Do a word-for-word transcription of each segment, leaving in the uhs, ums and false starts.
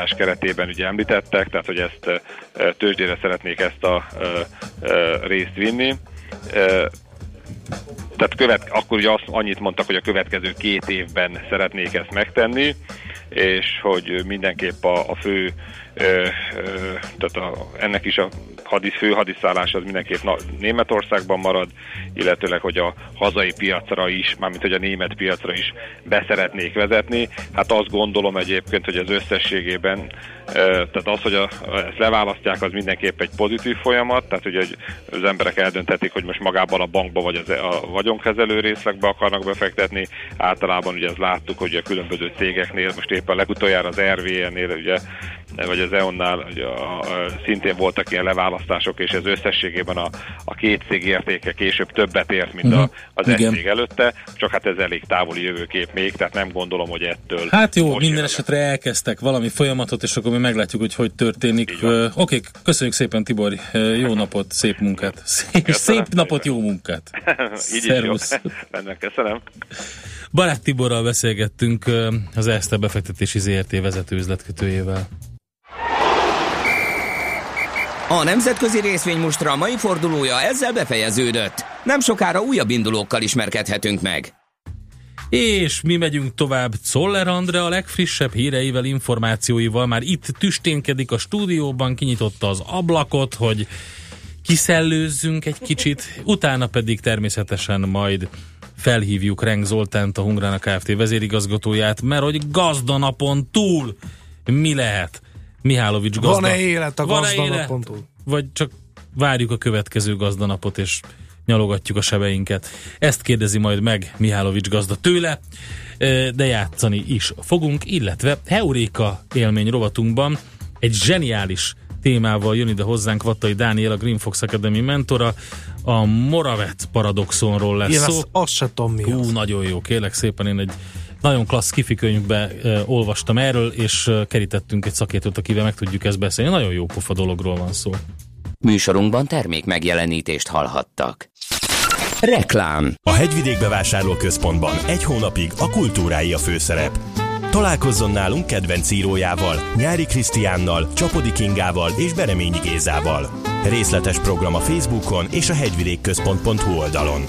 nyitás keretében ugye említettek, tehát hogy ezt tőzsdére szeretnék ezt a részt vinni. Tehát követ, akkor ugye azt, annyit mondtak, hogy a következő két évben szeretnék ezt megtenni, és hogy mindenképp a, a fő, ö, ö, tehát a, ennek is a hadis, fő hadiszállás az mindenképp na, Németországban marad, illetőleg, hogy a hazai piacra is, mármint hogy a német piacra is beszeretnék vezetni. Hát azt gondolom egyébként, hogy az összességében, ö, tehát az, hogy a, ezt leválasztják, az mindenképp egy pozitív folyamat, tehát ugye az emberek eldönthetik, hogy most magában a bankba vagy az, a vagyonkezelő részlegbe akarnak befektetni. Általában ugye ezt láttuk, hogy a különböző cégeknél, most éppen legutoljára az er vé en-nél, ugye, vagy az e on-nál ugye, a, a, szintén voltak ilyen leválasztások, és ez összességében a, a két cég értéke később többet ért, mint uh-huh. a, az egy cég előtte, csak hát ez elég távoli jövőkép még, tehát nem gondolom, hogy ettől... Hát jó, minden jövő. Esetre elkezdtek valami folyamatot, és akkor mi meglátjuk, hogy hogy történik. Uh, Oké, okay, köszönjük szépen, Tibor, uh, jó napot, szép munkát. Szép, szép napot, jó munkát. Így Szervusz. Is jó. Benne, köszönöm. Barát Tiborral beszélgettünk az ESZTE befektetési zé er té vezető üzletkötőjével. A nemzetközi részvénymustra mai fordulója ezzel befejeződött. Nem sokára újabb indulókkal ismerkedhetünk meg. És mi megyünk tovább Czoller André a legfrissebb híreivel, információival. Már itt tüsténkedik a stúdióban, kinyitotta az ablakot, hogy kiszellőzzünk egy kicsit, utána pedig természetesen majd felhívjuk Reng Zoltánt, a Hungrana Kft. Vezérigazgatóját, mert hogy gazdanapon túl mi lehet? Mihálovics gazda. Van-e élet a gazdanapon túl? Vagy csak várjuk a következő gazdanapot és nyalogatjuk a sebeinket? Ezt kérdezi majd meg Mihálovics gazda tőle, de játszani is fogunk, illetve Heuréka élmény rovatunkban egy zseniális témával jön ide hozzánk Vattai Dániel, a Green Fox Academy mentora. A Moravec paradoxonról lesz én szó. Én azt se tudom mi Hú, az. Nagyon jó, kérlek szépen, én egy nagyon klassz kifikönyvbe e, olvastam erről, és e, kerítettünk egy szakértőt, akivel meg tudjuk ezt beszélni. Nagyon jó pofa dologról van szó. Műsorunkban termék megjelenítést hallhattak. Reklám. A Hegyvidék Bevásárlóközpontban egy hónapig a kultúrái a főszerep. Találkozzon nálunk kedvenc írójával, Nyári Krisztiánnal, Csapodi Kingával és Bereményi Gézával. Részletes program a Facebookon és a hegyvidékközpont pont hu oldalon.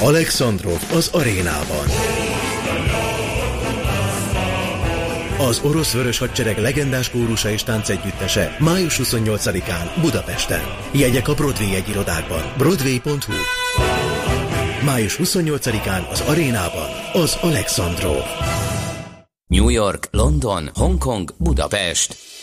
Alexandrov az arénában. Az orosz vörös hadsereg legendás kórusa és táncegyüttese május huszonnyolcadikán Budapesten. Jegyek a Broadway egyirodákban. broadway pont hu. május huszonnyolcadikán az arénában az Alexandrov. New York, London, Hongkong, Budapest.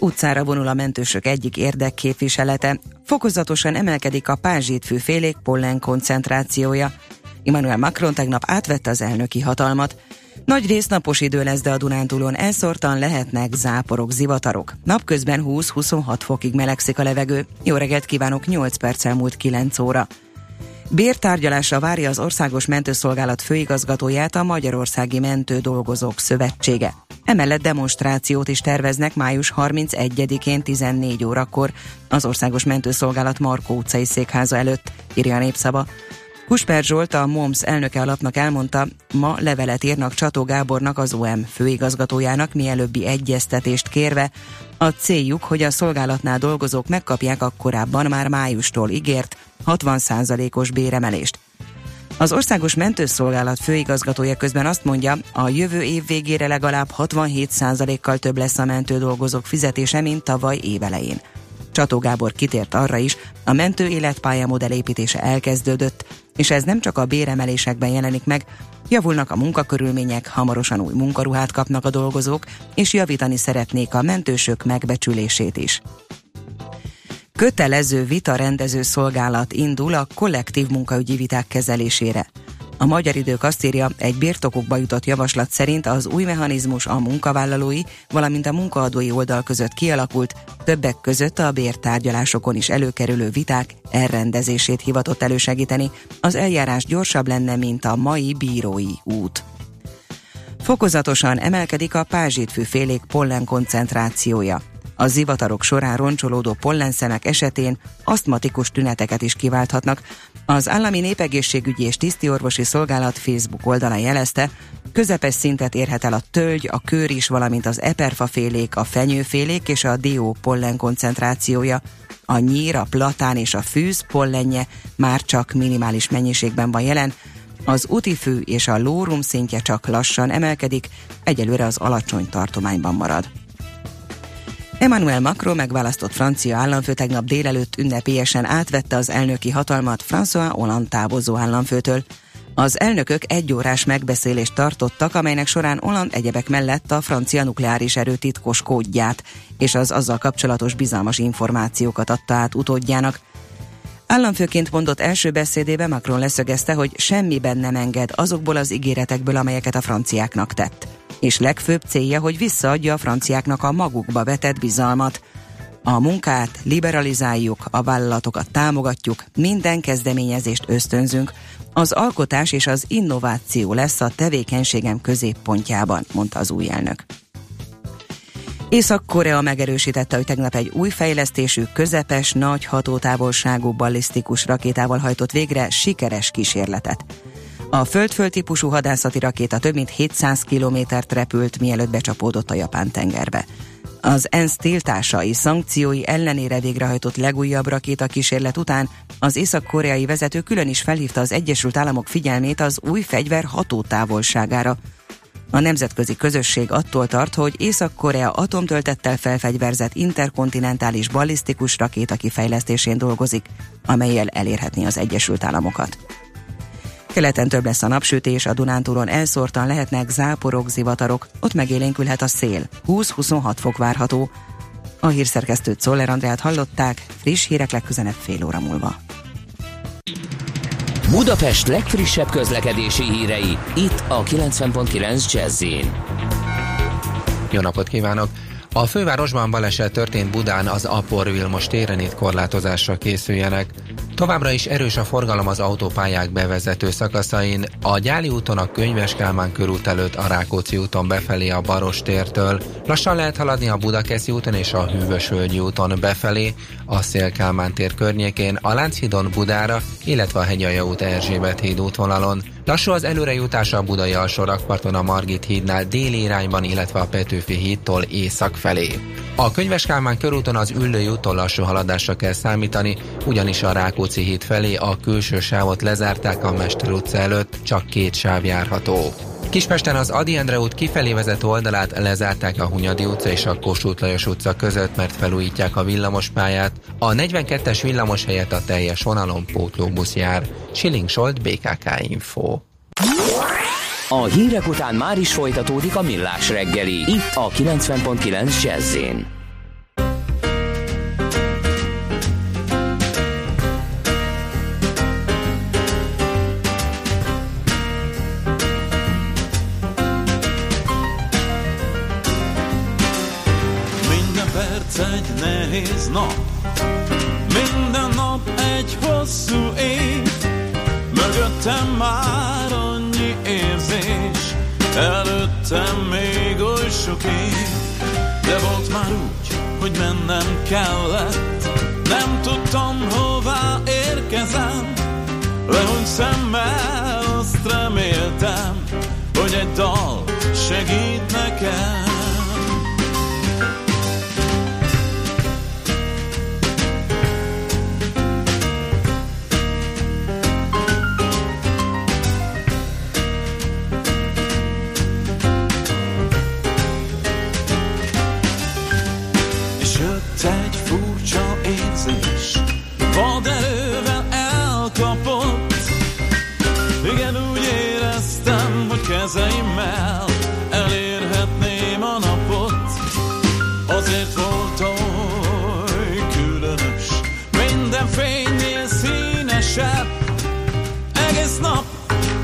Utcára vonul a mentősök egyik érdekképviselete. Fokozatosan emelkedik a pázsitfűfélék pollen koncentrációja. Emmanuel Macron tegnap átvette az elnöki hatalmat. Nagy rész napos idő lesz, de a Dunántúlon elszórtan lehetnek záporok, zivatarok. Napközben húsz-huszonhat fokig melegszik a levegő. Jó reggelt kívánok, nyolc perccel múlt kilenc óra. Bértárgyalásra várja az Országos Mentőszolgálat főigazgatóját a Magyarországi Mentő Dolgozók Szövetsége. Emellett demonstrációt is terveznek május harmincegyedikén tizennégy órakor az Országos Mentőszolgálat Markó utcai székháza előtt, írja a Népszava. Kusper Zsolt, a MOMSZ elnöke alapnak elmondta, ma levelet írnak Csató Gábornak, az o em főigazgatójának, mielőbbi egyeztetést kérve. A céljuk, hogy a szolgálatnál dolgozók megkapják a korábban már májustól ígért hatvan százalékos béremelést. Az Országos Mentőszolgálat főigazgatója közben azt mondja, a jövő év végére legalább hatvanhét százalékkal több lesz a mentő dolgozók fizetése, mint tavaly évelején. Csató Gábor kitért arra is, a mentő életpálya modell építése elkezdődött, és ez nem csak a béremelésekben jelenik meg, javulnak a munkakörülmények, hamarosan új munkaruhát kapnak a dolgozók, és javítani szeretnék a mentősök megbecsülését is. Kötelező vitarendező szolgálat indul a kollektív munkaügyi viták kezelésére. A Magyar Idők azt írja, egy birtokukba jutott javaslat szerint az új mechanizmus a munkavállalói, valamint a munkaadói oldal között kialakult, többek között a bértárgyalásokon is előkerülő viták elrendezését hivatott elősegíteni. Az eljárás gyorsabb lenne, mint a mai bírói út. Fokozatosan emelkedik a pázsitfűfélék pollen koncentrációja. A zivatarok során roncsolódó pollenszemek esetén asztmatikus tüneteket is kiválthatnak. Az Állami Népegészségügyi és Tisztiorvosi Szolgálat Facebook oldalán jelezte, közepes szintet érhet el a tölgy, a kőris, valamint az eperfafélék, a fenyőfélék és a dió pollen koncentrációja. A nyír, a platán és a fűz pollenje már csak minimális mennyiségben van jelen, az útifű és a lórum szintje csak lassan emelkedik, egyelőre az alacsony tartományban marad. Emmanuel Macron megválasztott francia államfő tegnap délelőtt ünnepélyesen átvette az elnöki hatalmat François Hollande távozó államfőtől. Az elnökök egyórás megbeszélést tartottak, amelynek során Hollande egyebek mellett a francia nukleáris erő titkos kódját és az azzal kapcsolatos bizalmas információkat adta át utódjának. Államfőként mondott első beszédében Macron leszögezte, hogy semmiben nem enged azokból az ígéretekből, amelyeket a franciáknak tett. És legfőbb célja, hogy visszaadja a franciáknak a magukba vetett bizalmat. A munkát liberalizáljuk, a vállalatokat támogatjuk, minden kezdeményezést ösztönzünk. Az alkotás és az innováció lesz a tevékenységem középpontjában, mondta az új elnök. Észak-Korea megerősítette, hogy tegnap egy új fejlesztésű, közepes, nagy hatótávolságú ballisztikus rakétával hajtott végre sikeres kísérletet. A föld-föld típusú hadászati rakéta több mint hétszáz kilométert repült, mielőtt becsapódott a japán tengerbe. Az ENSZ tiltása és szankciói ellenére végrehajtott legújabb rakétakísérlet után az észak-koreai vezető külön is felhívta az Egyesült Államok figyelmét az új fegyver hatótávolságára. A nemzetközi közösség attól tart, hogy Észak-Korea atomtöltettel felfegyverzett interkontinentális ballisztikus rakéta kifejlesztésén dolgozik, amellyel elérhetné az Egyesült Államokat. Keleten több lesz a napsütés, a Dunántúlon elszórtan lehetnek záporok, zivatarok, ott megélénkülhet a szél, húsz-huszonhat fok várható. A hírszerkesztő Czoller Andrát hallották, friss hírek legközelebb fél óra múlva. Budapest legfrissebb közlekedési hírei, itt a kilencven egész kilenc Jazz-in. Jó napot kívánok! A fővárosban baleset történt Budán, az Apor Vilmos téren, itt korlátozásra készüljenek. Továbbra is erős a forgalom az autópályák bevezető szakaszain, a Gyáli úton a Könyves Kálmán körút előtt, a Rákóczi úton befelé a Baross tértől. Lassan lehet haladni a Budakeszi úton és a Hűvösvölgyi úton befelé, a Szél-Kálmán tér környékén, a Lánchidon Budára, illetve a Hegyalja út Erzsébet híd útvonalon. Lassú az előrejutása a Budai alsó rakparton a Margit hídnál déli irányban, illetve a Petőfi hídtól észak felé. A Könyves Kálmán körúton az Üllői úton lassú haladásra kell számítani, ugyanis a Rákóczi híd felé a külső sávot lezárták a Mester utca előtt, csak két sáv járható. Kispesten az Ady Endre út kifelé vezető oldalát lezárták a Hunyadi utca és a Kossuth Lajos utca között, mert felújítják a villamospályát. A negyvenkettes villamos helyett a teljes vonalon pótlóbusz jár. Siling Solt, bé ká ká Info. A hírek után már is folytatódik a Millás reggeli, itt a kilencven egész kilenc Jazz-én. Egy nehéz nap, minden nap egy hosszú év, mögöttem már annyi érzés, előttem még oly sok év. De volt már úgy, hogy mennem kellett, nem tudtam, hová érkezem. Lehúny szemmel azt reméltem, hogy egy dal segít nekem. Vaderővel elkapott, igen, úgy éreztem, hogy kezeimmel elérhetném a napot. Azért volt oly különös, minden fénynél színesebb, egész nap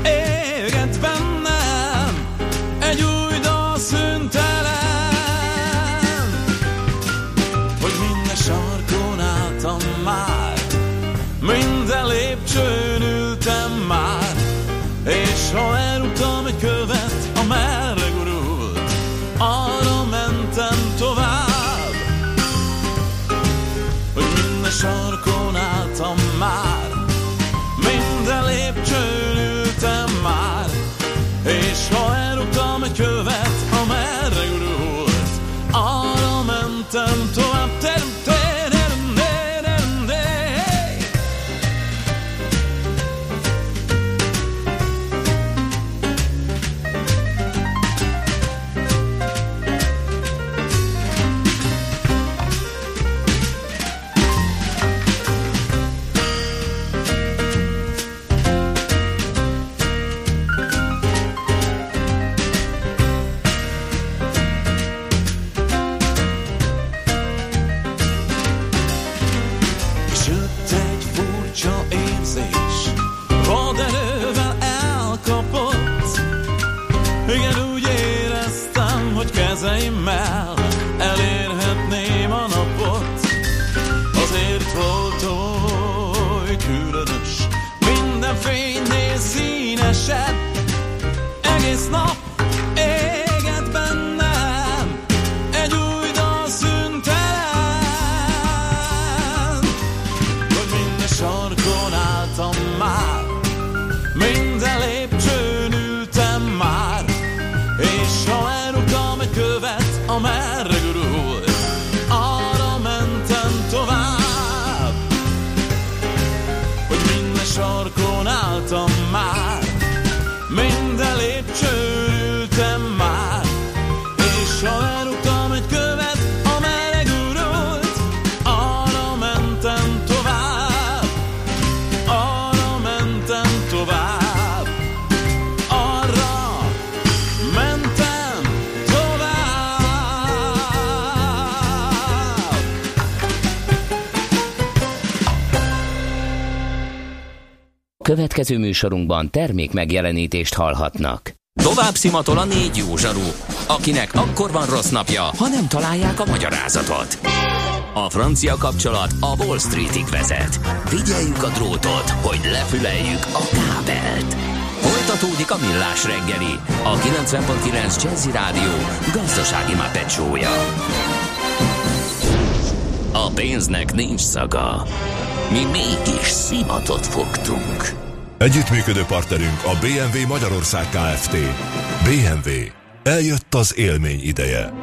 ér- sarkon álltam már, minden lépcsőn ültem már, és ha elrúgtam egy követ, amerre gurult, arra mentem tovább. Term- elérhetném a napot, azért volt oly különös, minden fénynél színesebb, egész nap éget bennem egy új dal szüntelen, hogy minden sarkon álltam már, minden lépcsőn ültem már, és ha elrúgtam egy követ, amerre gurult, arra mentem tovább, hogy minden sarkon álltam már, minden lépcsőn ültem már, és ha elrúgtam egy követ, amerre gurult, arra mentem tovább, arra mentem tovább. Következő műsorunkban termék megjelenítést hallhatnak. Tovább szimatol a négy jó zsaru, akinek akkor van rossz napja, ha nem találják a magyarázatot. A francia kapcsolat a Wall Streetig vezet. Figyeljük a drótot, hogy lefüleljük a kábelt. Folytatódik a Millás reggeli, a kilencven pont kilenc Jazzy Rádió gazdasági mápecsója. A pénznek nincs szaga. Mi mégis szimatot fogtunk. Együttműködő partnerünk a bé em vé Magyarország Kft. bé em vé. Eljött az élmény ideje.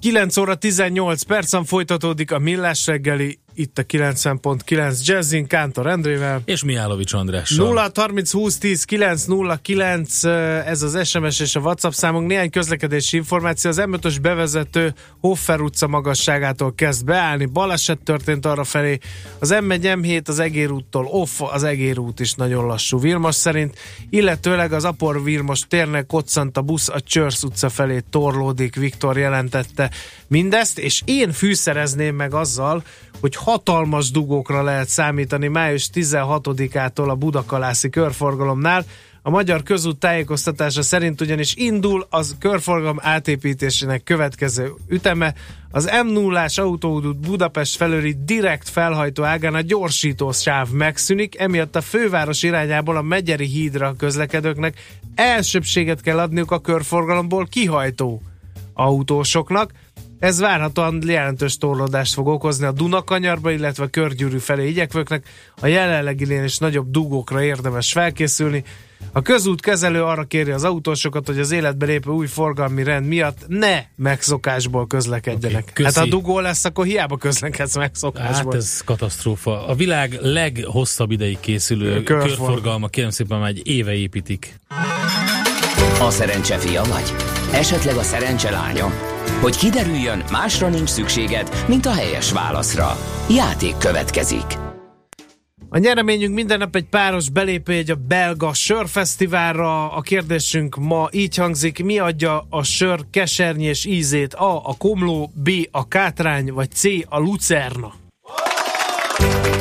kilenc óra tizennyolc percen folytatódik a Millás reggeli, itt a kilencven pont kilenc Jazzin, Kántor Endrével. És Mihálovics Andrással. nulla harminc húsz tíz kilenc nulla kilenc, ez az es em es és a WhatsApp számunk. Néhány közlekedési információ. Az M ötös bevezető Hoffer utca magasságától kezd beállni. Baleset történt arra felé. Az M egy M hét az Egér úttól off, az Egér út is nagyon lassú Vilmos szerint. Illetőleg az Apor Vilmos térnek koccant a busz, a Csörsz utca felé torlódik, Viktor jelentette mindezt, és én fűszerezném meg azzal, hogy hatalmas dugókra lehet számítani május tizenhatodikától a Budakálászi körforgalomnál. A Magyar Közút tájékoztatása szerint ugyanis indul az körforgalom átépítésének következő üteme. Az M nullás autóút Budapest felőli direkt felhajtó ágán a gyorsító sáv megszűnik, emiatt a főváros irányából a Megyeri hídra közlekedőknek elsőbséget kell adniuk a körforgalomból kihajtó autósoknak. Ez várhatóan jelentős torlódást fog okozni a Dunakanyarba, illetve a körgyűrű felé igyekvőknek. A jelenleginél is nagyobb dugókra érdemes felkészülni. A közútkezelő arra kéri az autósokat, hogy az életbe lépő új forgalmi rend miatt ne megszokásból közlekedjenek. Okay, hát ha dugó lesz, akkor hiába közlekedsz megszokásból. Hát ez katasztrófa. A világ leghosszabb ideig készülő körforgalma, körforgalma kérem szépen már egy éve építik. A szerencse fia vagy? Esetleg a szerencse lánya? Hogy kiderüljön, másra nincs szükséged, mint a helyes válaszra. Játék következik. A nyereményünk minden nap egy páros belépőjegy a belga sörfesztiválra. A kérdésünk ma így hangzik: mi adja a sör kesernyés ízét? A. a komló, B. a kátrány, vagy C. a lucerna?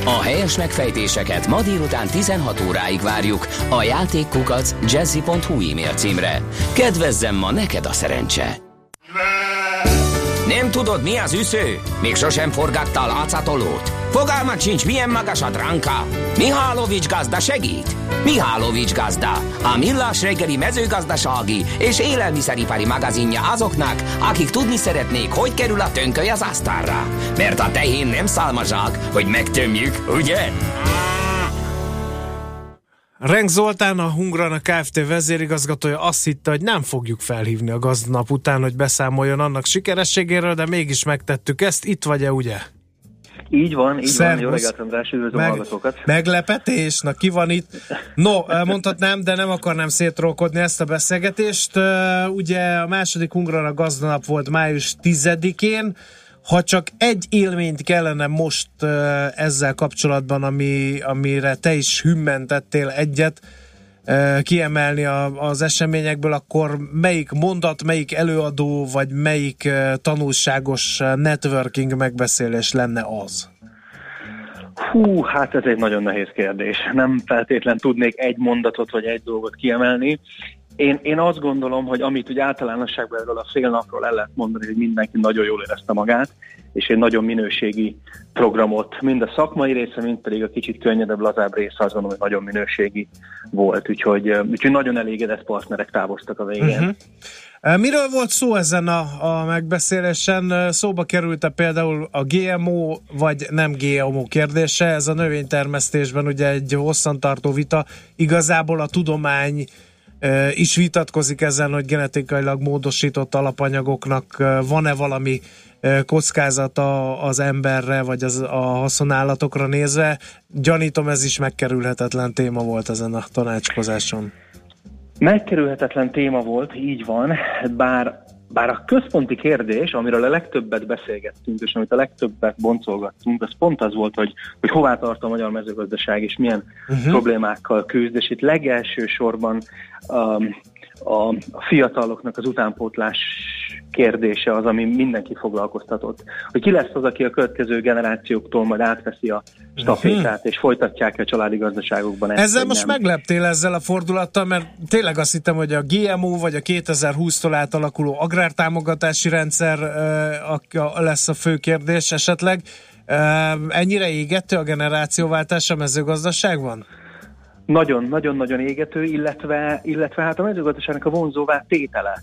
A helyes megfejtéseket ma délután tizenhat óráig várjuk a játék kukac jazzy pont hu e-mail címre. Kedvezzen ma neked a szerencse! Nem tudod, mi az üsző? Még sosem forgattál látszatolót? Fogalmat sincs, milyen magas a dránka? Mihálovics gazda segít! Mihálovics gazda, a millás reggeli mezőgazdasági és élelmiszeripari magazinja azoknak, akik tudni szeretnék, hogy kerül a tönköly az asztalra. Mert a tehén nem szálmazsák, hogy megtömjük, ugye? Reng Zoltán, a Hungrana Kft. Vezérigazgatója azt hitte, hogy nem fogjuk felhívni a gazdanap után, hogy beszámoljon annak sikerességéről, de mégis megtettük ezt. Itt vagy-e, ugye? Így van, így Szervusz. Van. Jó reggelt, András, üdvözlöm a hallgatókat. Meglepetés? Na, ki van itt? No, mondhatnám, de nem akarnám szétrólkodni ezt a beszélgetést. Ugye a második Hungrana gazdanap volt május tizedikén. Ha csak egy élményt kellene most uh, ezzel kapcsolatban, ami, amire te is hümmentettél egyet, uh, kiemelni a, az eseményekből, akkor melyik mondat, melyik előadó, vagy melyik uh, tanulságos networking megbeszélés lenne az? Hú, hát ez egy nagyon nehéz kérdés. Nem feltétlen tudnék egy mondatot, vagy egy dolgot kiemelni. Én, én azt gondolom, hogy amit úgy általánosságban erről a fél napról el lehet mondani, hogy mindenki nagyon jól érezte magát, és egy nagyon minőségi programot, mind a szakmai része, mind pedig a kicsit könnyedebb, lazább része, azt gondolom, hogy nagyon minőségi volt, úgyhogy, úgyhogy nagyon elégedett partnerek távoztak a végén. Uh-huh. Miről volt szó ezen a, a megbeszélésen? Szóba került-e például a gé em o vagy nem gé em o kérdése? Ez a növénytermesztésben ugye egy hosszantartó vita, igazából a tudomány is vitatkozik ezen, hogy genetikailag módosított alapanyagoknak van-e valami kockázata az emberre, vagy az, a haszonállatokra nézve. Gyanítom, ez is megkerülhetetlen téma volt ezen a tanácskozáson. Megkerülhetetlen téma volt, így van, bár, bár a központi kérdés, amiről a legtöbbet beszélgettünk, és amit a legtöbbet boncolgattunk, az pont az volt, hogy, hogy hová tart a magyar mezőgazdaság, és milyen uh-huh. problémákkal küzd, és itt legelső sorban um, a fiataloknak az utánpótlás kérdése az, ami mindenki foglalkoztatott. Hogy ki lesz az, aki a következő generációktól majd átveszi a stafétát, és folytatják a családi gazdaságokban. Ezt ezzel most megleptél ezzel a fordulattal, mert tényleg azt hittem, hogy a gé em o vagy a kétezer-húsztól átalakuló agrártámogatási rendszer lesz a fő kérdés esetleg. Ennyire égető a generációváltás a mezőgazdaságban? Nagyon-nagyon-nagyon égető, illetve, illetve hát a mezőgazdaságnak a vonzóvá tétele.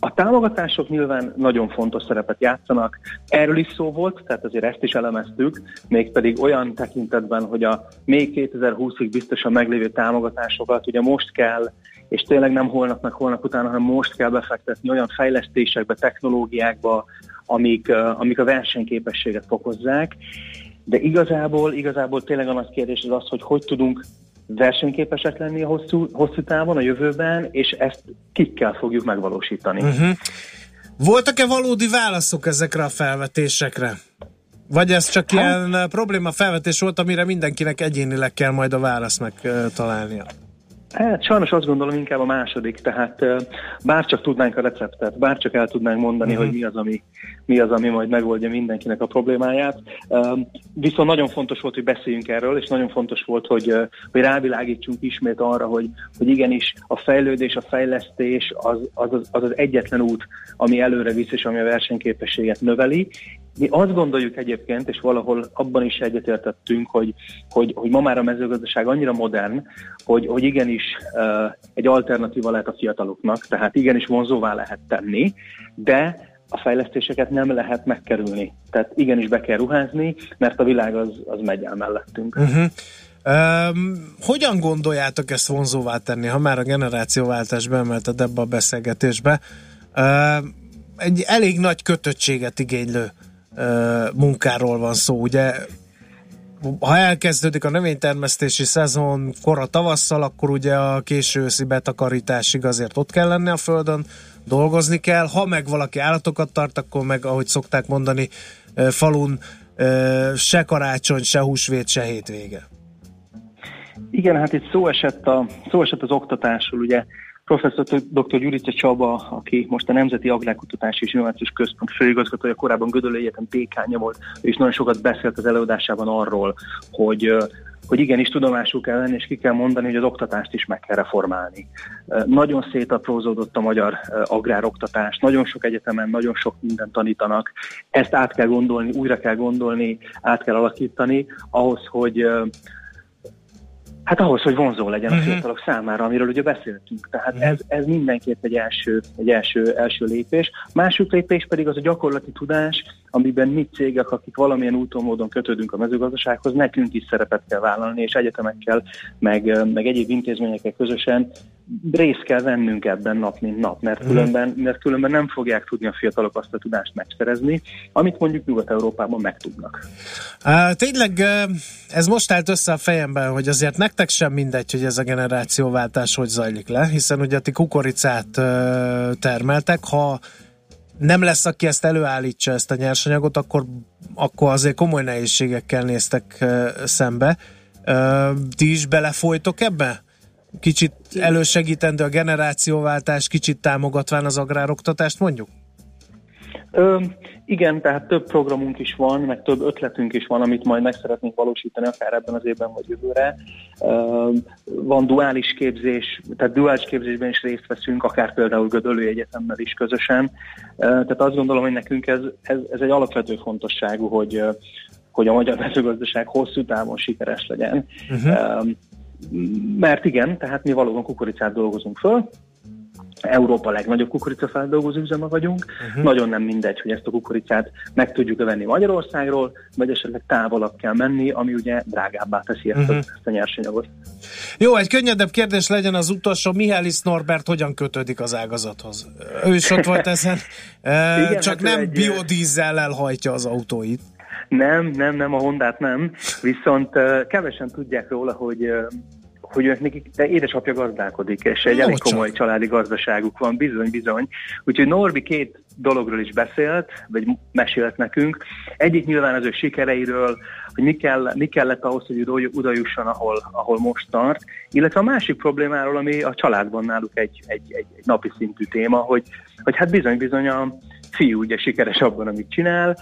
A támogatások nyilván nagyon fontos szerepet játszanak, erről is szó volt, tehát azért ezt is elemeztük, mégpedig olyan tekintetben, hogy a még kétezer-húszig biztosan meglévő támogatásokat ugye most kell, és tényleg nem holnap meg holnap utána, hanem most kell befektetni olyan fejlesztésekbe, technológiákba, amik, amik a versenyképességet fokozzák, de igazából, igazából tényleg a nagy kérdés az az, hogy hogy tudunk versenyképesek lenni a hosszú, hosszú távon, a jövőben, és ezt kikkel fogjuk megvalósítani. Uh-huh. Voltak-e valódi válaszok ezekre a felvetésekre? Vagy ez csak ha? ilyen probléma felvetés volt, amire mindenkinek egyénileg kell majd a választ megtalálnia? Hát sajnos azt gondolom inkább a második, tehát bárcsak tudnánk a receptet, bárcsak el tudnánk mondani, uh-huh. hogy mi az, ami, mi az, ami majd megoldja mindenkinek a problémáját. Viszont nagyon fontos volt, hogy beszéljünk erről, és nagyon fontos volt, hogy, hogy rávilágítsunk ismét arra, hogy, hogy igenis a fejlődés, a fejlesztés az az, az az egyetlen út, ami előre visz, és ami a versenyképességet növeli. Mi azt gondoljuk egyébként, és valahol abban is egyetértettünk, hogy, hogy, hogy ma már a mezőgazdaság annyira modern, hogy, hogy igenis uh, egy alternatíva lehet a fiataloknak, tehát igenis vonzóvá lehet tenni, de a fejlesztéseket nem lehet megkerülni. Tehát igenis be kell ruházni, mert a világ az, az megy el mellettünk. Uh-huh. Um, hogyan gondoljátok ezt vonzóvá tenni, ha már a generációváltás beemelted ebbe a beszélgetésbe? Uh, egy elég nagy kötöttséget igénylő munkáról van szó, ugye ha elkezdődik a növénytermesztési szezon kora tavasszal, akkor ugye a késő őszi betakarításig azért ott kell lenni a földön, dolgozni kell, ha meg valaki állatokat tart, akkor meg ahogy szokták mondani falun, se karácsony, se húsvét, se hétvége. Igen, hát itt szó esett, a, szó esett az oktatásról, ugye professzor doktor Gyuricza Csaba, aki most a Nemzeti Agrárkutatási és Innovációs Központ főigazgatója, korábban Gödöllői Egyetem dékánja volt, és nagyon sokat beszélt az előadásában arról, hogy, hogy igenis tudomásul kell lenni, és ki kell mondani, hogy az oktatást is meg kell reformálni. Nagyon szétaprózódott a magyar agrároktatás, nagyon sok egyetemen, nagyon sok mindent tanítanak. Ezt át kell gondolni, újra kell gondolni, át kell alakítani, ahhoz, hogy hát ahhoz, hogy vonzó legyen a fiatalok számára, amiről ugye beszéltünk. Tehát ez, ez mindenképp egy, első, egy első, első lépés. Másik lépés pedig az a gyakorlati tudás, amiben mi cégek, akik valamilyen úton, módon kötődünk a mezőgazdasághoz, nekünk is szerepet kell vállalni, és egyetemekkel, meg, meg egyéb intézményekkel közösen részt kell vennünk ebben nap, mint nap, mert különben, mert különben nem fogják tudni a fiatalok azt a tudást megszerezni, amit mondjuk Nyugat-Európában megtudnak. Tényleg ez most állt össze a fejemben, hogy azért nektek sem mindegy, hogy ez a generációváltás hogy zajlik le, hiszen ugye ti kukoricát termeltek, ha nem lesz, aki ezt előállítsa, ezt a nyersanyagot, akkor, akkor azért komoly nehézségekkel néztek szembe. Ti is belefolytok ebbe? Kicsit elősegítendő a generációváltás, kicsit támogatván az agrároktatást, mondjuk? Ö, igen, tehát több programunk is van, meg több ötletünk is van, amit majd meg szeretnénk valósítani, akár ebben az évben vagy jövőre. Ö, van duális képzés, tehát duális képzésben is részt veszünk, akár például Gödöllői Egyetemmel is közösen. Ö, tehát azt gondolom, hogy nekünk ez, ez, ez egy alapvető fontosságú, hogy, hogy a magyar mezőgazdaság hosszú távon sikeres legyen. Uh-huh. Ö, Mert igen, tehát mi valóban kukoricát dolgozunk föl, Európa legnagyobb kukoricafeldolgozó üzeme vagyunk, uh-huh. nagyon nem mindegy, hogy ezt a kukoricát meg tudjuk venni Magyarországról, vagy esetleg távolabb kell menni, ami ugye drágábbá teszi ezt, uh-huh. ezt a nyersanyagot. Jó, egy könnyedebb kérdés legyen az utolsó, Mihális Norbert hogyan kötődik az ágazathoz? Ő is ott volt ezen, igen, csak nem egy... biodízzel elhajtja az autóit. Nem, nem, nem, a Hondát nem, viszont uh, kevesen tudják róla, hogy, uh, hogy ők nekik, de édesapja gazdálkodik, és egy elég komoly családi gazdaságuk van, bizony, bizony. Úgyhogy Norbi két dologról is beszélt, vagy mesélt nekünk. Egyik nyilván az ő sikereiről, hogy mi, kell, mi kellett ahhoz, hogy oda jusson, ahol, ahol most tart, illetve a másik problémáról, ami a családban náluk egy, egy, egy, egy napi szintű téma, hogy, hogy hát bizony-bizony a fiú ugye sikeres abban, amit csinál,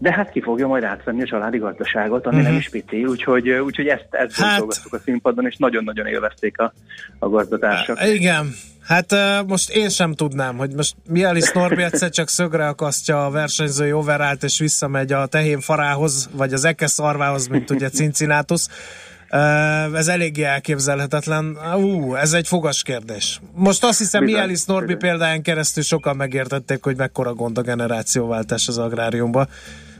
de hát ki fogja majd átvenni a családi gazdaságot, ami mm-hmm. nem is pici, úgyhogy, úgyhogy ezt, ezt hát, dolgoztuk a színpadon, és nagyon-nagyon élvezték a, a gazdatársak. Igen, hát most én sem tudnám, hogy most Mihális Norbi egyszer csak szögre akasztja a versenyzői overált, és visszamegy a tehén farához, vagy az ekeszarvához, mint ugye Cincinnatus. Ez eléggé elképzelhetetlen. Ú, ez egy fogas kérdés. Most azt hiszem, Mihális Norbi példáján keresztül sokan megértették, hogy mekkora gond a generációváltás az agráriumban.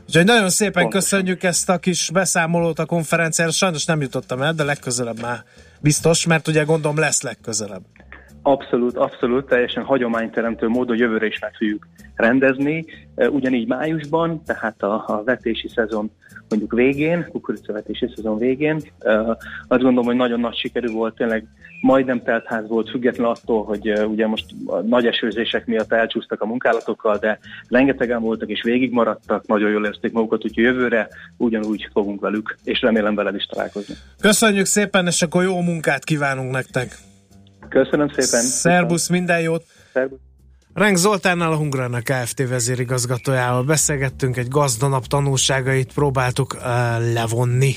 Úgyhogy nagyon szépen Pontosan. köszönjük ezt a kis beszámolót a konferenciára. Sajnos nem jutottam el, de legközelebb már biztos, mert ugye gondolom lesz legközelebb. Abszolút, abszolút, teljesen hagyományteremtő módon jövőre is meg tudjuk rendezni. Ugyanígy májusban, tehát a, a vetési szezon mondjuk végén, kukoricavetési szezon végén. Azt gondolom, hogy nagyon nagy sikerű volt, tényleg majdnem teltház volt, független attól, hogy ugye most a nagy esőzések miatt elcsúsztak a munkálatokkal, de rengetegen voltak és végigmaradtak, nagyon jól érezték magukat, úgyhogy jövőre ugyanúgy fogunk velük, és remélem veled is találkozni. Köszönjük szépen, és akkor jó munkát kívánunk nektek! Köszönöm szépen. Szerbusz, minden jót. Szerbusz. Reng Zoltánnal, a Hungrana Kft. Vezérigazgatójával beszélgettünk, egy gazdanap tanulságait próbáltuk uh, levonni.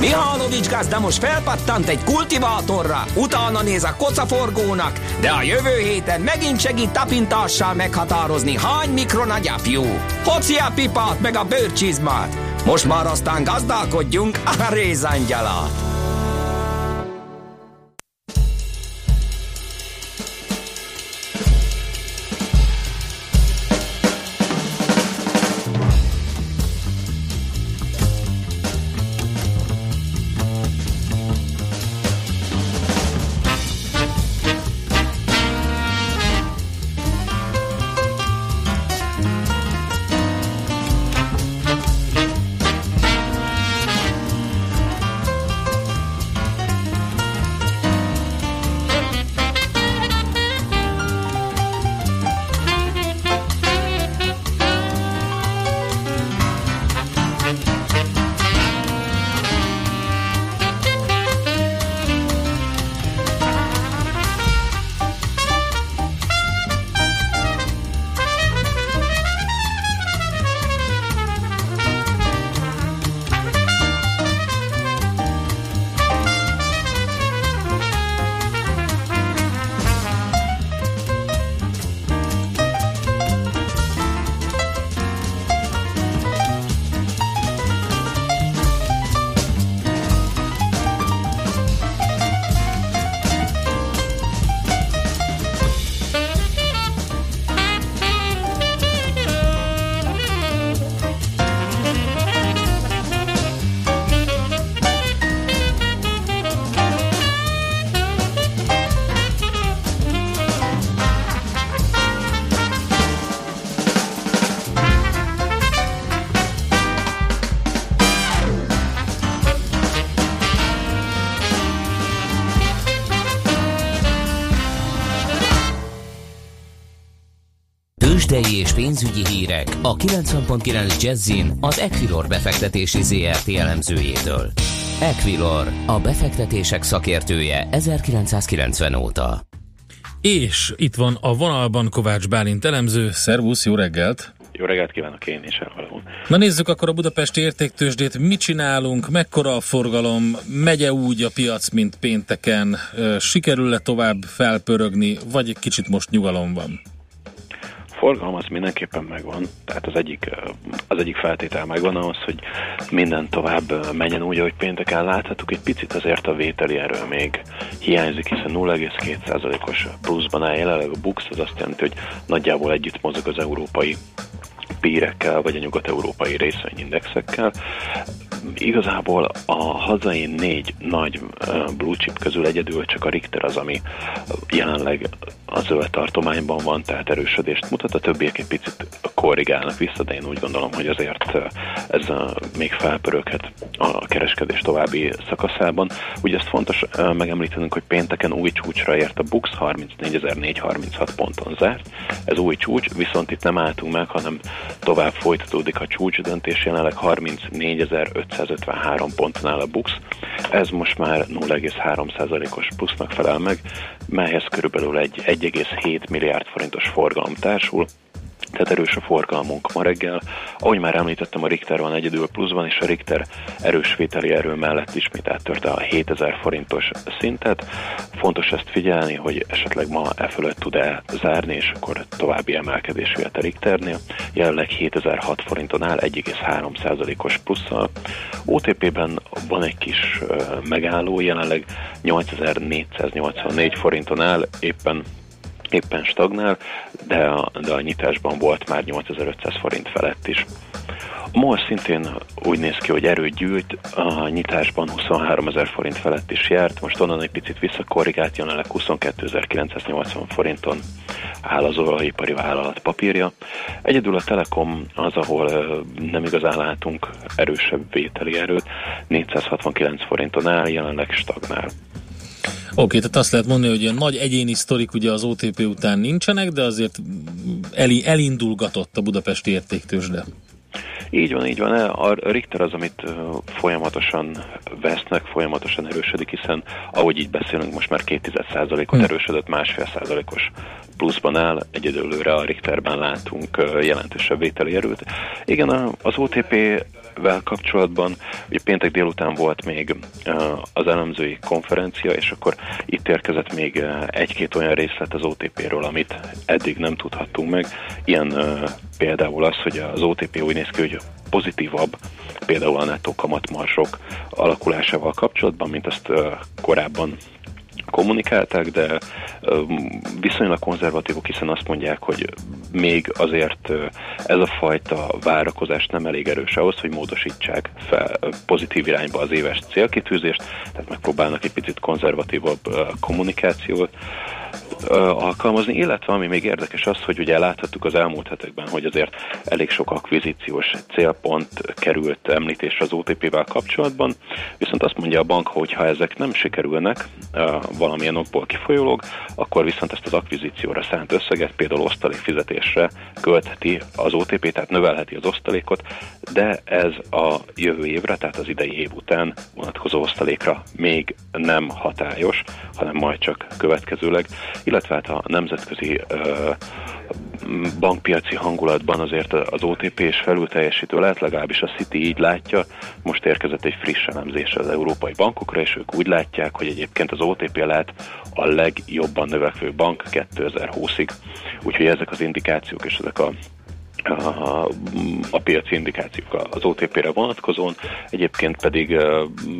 Mihálovics gazda most felpattant egy kultivátorra, utána néz a kocaforgónak, de a jövő héten megint segít tapintással meghatározni, hány mikron agyafjú. Hoci a pipát meg a bőrcsizmát, most már aztán gazdálkodjunk a rézangyalát. Tőzsdei és pénzügyi hírek a kilencven egész kilenc Jazzin az Equilor befektetési zé er té elemzőjétől. Equilor, a befektetések szakértője ezerkilencszázkilencven óta. És itt van a vonalban Kovács Bálint elemző. Szervusz, jó reggelt! Jó reggelt kívánok én is elvalóan. Na nézzük akkor a budapesti értéktőzsdét. Mit csinálunk, mekkora a forgalom, megye úgy a piac, mint pénteken? Sikerül-e tovább felpörögni, vagy egy kicsit most nyugalom van? Forgalom az mindenképpen megvan, tehát az egyik, az egyik feltétel megvan ahhoz, hogy minden tovább menjen úgy, ahogy pénteken láthattuk. Egy picit azért a vételi erő még hiányzik, hiszen nulla egész két százalékos pluszban áll jelenleg a BUX, az azt jelenti, hogy nagyjából együtt mozog az európai pírekkel, vagy a nyugat-európai részvényindexekkel. Igazából a hazai négy nagy blue chip közül egyedül csak a Richter az, ami jelenleg a zöld tartományban van, tehát erősödést mutat, a többiek egy picit korrigálnak vissza, de én úgy gondolom, hogy azért ez még felpöröghet a kereskedés további szakaszában. Ugye ezt fontos megemlítenünk, hogy pénteken új csúcsra ért a BUX, harmincnégyezer-négyszázharminchat ponton zárt. Ez új csúcs, viszont itt nem álltunk meg, hanem tovább folytatódik a csúcsdöntés, jelenleg harmincnégyezer-ötszázötvenhárom pontnál a BUX. Ez most már nulla egész három százalékos plusznak felel meg, melyhez körülbelül egy egy egész hét milliárd forintos forgalom társul, tehát erős a forgalmunk ma reggel. Ahogy már említettem, a Richter van egyedül pluszban, és a Richter erős vételi erő mellett ismét áttörte a hétezer forintos szintet. Fontos ezt figyelni, hogy esetleg ma e fölött tud-e zárni, és akkor további emelkedés jöhet a Richternél. Jelenleg hétezer-hat forinton áll, egy egész három százalékos plusszal. o té pében van egy kis megálló, jelenleg nyolcezer-négyszáznyolcvannégy forinton áll, éppen éppen stagnál, de a, de a nyitásban volt már nyolcezer-ötszáz forint felett is. A MOL szintén úgy néz ki, hogy erőt gyűjt, a nyitásban huszonháromezer forint felett is járt, most onnan egy picit visszakorrigált, jelenleg huszonkétezer-kilencszáznyolcvan forinton áll az olajipari vállalat papírja. Egyedül a Telekom az, ahol nem igazán látunk erősebb vételi erőt, négyszázhatvankilenc forinton áll, jelenleg stagnál. Oké, okay, tehát azt lehet mondani, hogy ilyen nagy egyéni sztorik ugye az o té pé után nincsenek, de azért el- elindulgatott a budapesti értéktőzsde. Így van, így van. A Richter az, amit folyamatosan vesznek, folyamatosan erősödik, hiszen ahogy így beszélünk, most már két százalékot erősödött, másfél százalékos pluszban áll, egyedülőre a Richterben látunk jelentősebb vételi erőt. Igen, az o té pével kapcsolatban, ugye péntek délután volt még az elemzői konferencia, és akkor itt érkezett még egy-két olyan részlet az o té péről, amit eddig nem tudhattunk meg. Ilyen például az, hogy az o té pé úgy néz ki, hogy pozitívabb, például a nettó kamatmarzsok alakulásával kapcsolatban, mint azt korábban kommunikálták, de viszonylag konzervatívok, hiszen azt mondják, hogy még azért ez a fajta várakozás nem elég erős ahhoz, hogy módosítsák fel pozitív irányba az éves célkitűzést, tehát megpróbálnak egy picit konzervatívabb kommunikációt alkalmazni, illetve ami még érdekes az, hogy ugye láthattuk az elmúlt hetekben, hogy azért elég sok akvizíciós célpont került említésre az o té pével kapcsolatban, viszont azt mondja a bank, hogy ha ezek nem sikerülnek valamilyen okból kifolyólag, akkor viszont ezt az akvizícióra szánt összeget például osztalékfizetésre költheti az o té pé, tehát növelheti az osztalékot, de ez a jövő évre, tehát az idei év után vonatkozó osztalékra még nem hatályos, hanem majd csak következőleg, illetve hát a nemzetközi ö, bankpiaci hangulatban azért az o té pé is felülteljesítő lehet, legalábbis a Citi így látja, most érkezett egy friss elemzés az európai bankokra, és ők úgy látják, hogy egyébként az o té pé lehet a legjobban növekvő bank kétezer-húszig, úgyhogy ezek az indikációk és ezek a A, a piaci indikációk az o té pére vonatkozóan, egyébként pedig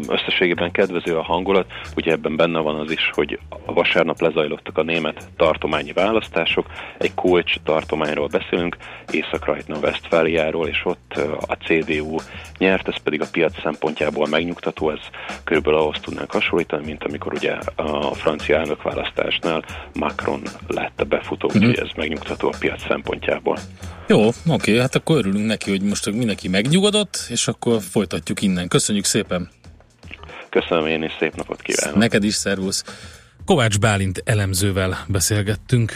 összességében kedvező a hangulat, ugye ebben benne van az is, hogy a vasárnap lezajlottak a német tartományi választások, egy kulcs tartományról beszélünk, Észak-Rajna-Vesztfáliáról, és ott a cé dé u nyert, ez pedig a piac szempontjából megnyugtató, ez körülbelül ahhoz tudnánk hasonlítani, mint amikor ugye a francia elnökválasztásnál Macron lett a befutó, úgyhogy mm-hmm. ez megnyugtató a piac szempontjából. Jó, oké, hát akkor örülünk neki, hogy most mindenki megnyugodott, és akkor folytatjuk innen. Köszönjük szépen! Köszönöm én, és szép napot kívánok! Neked is, szervusz! Kovács Bálint elemzővel beszélgettünk.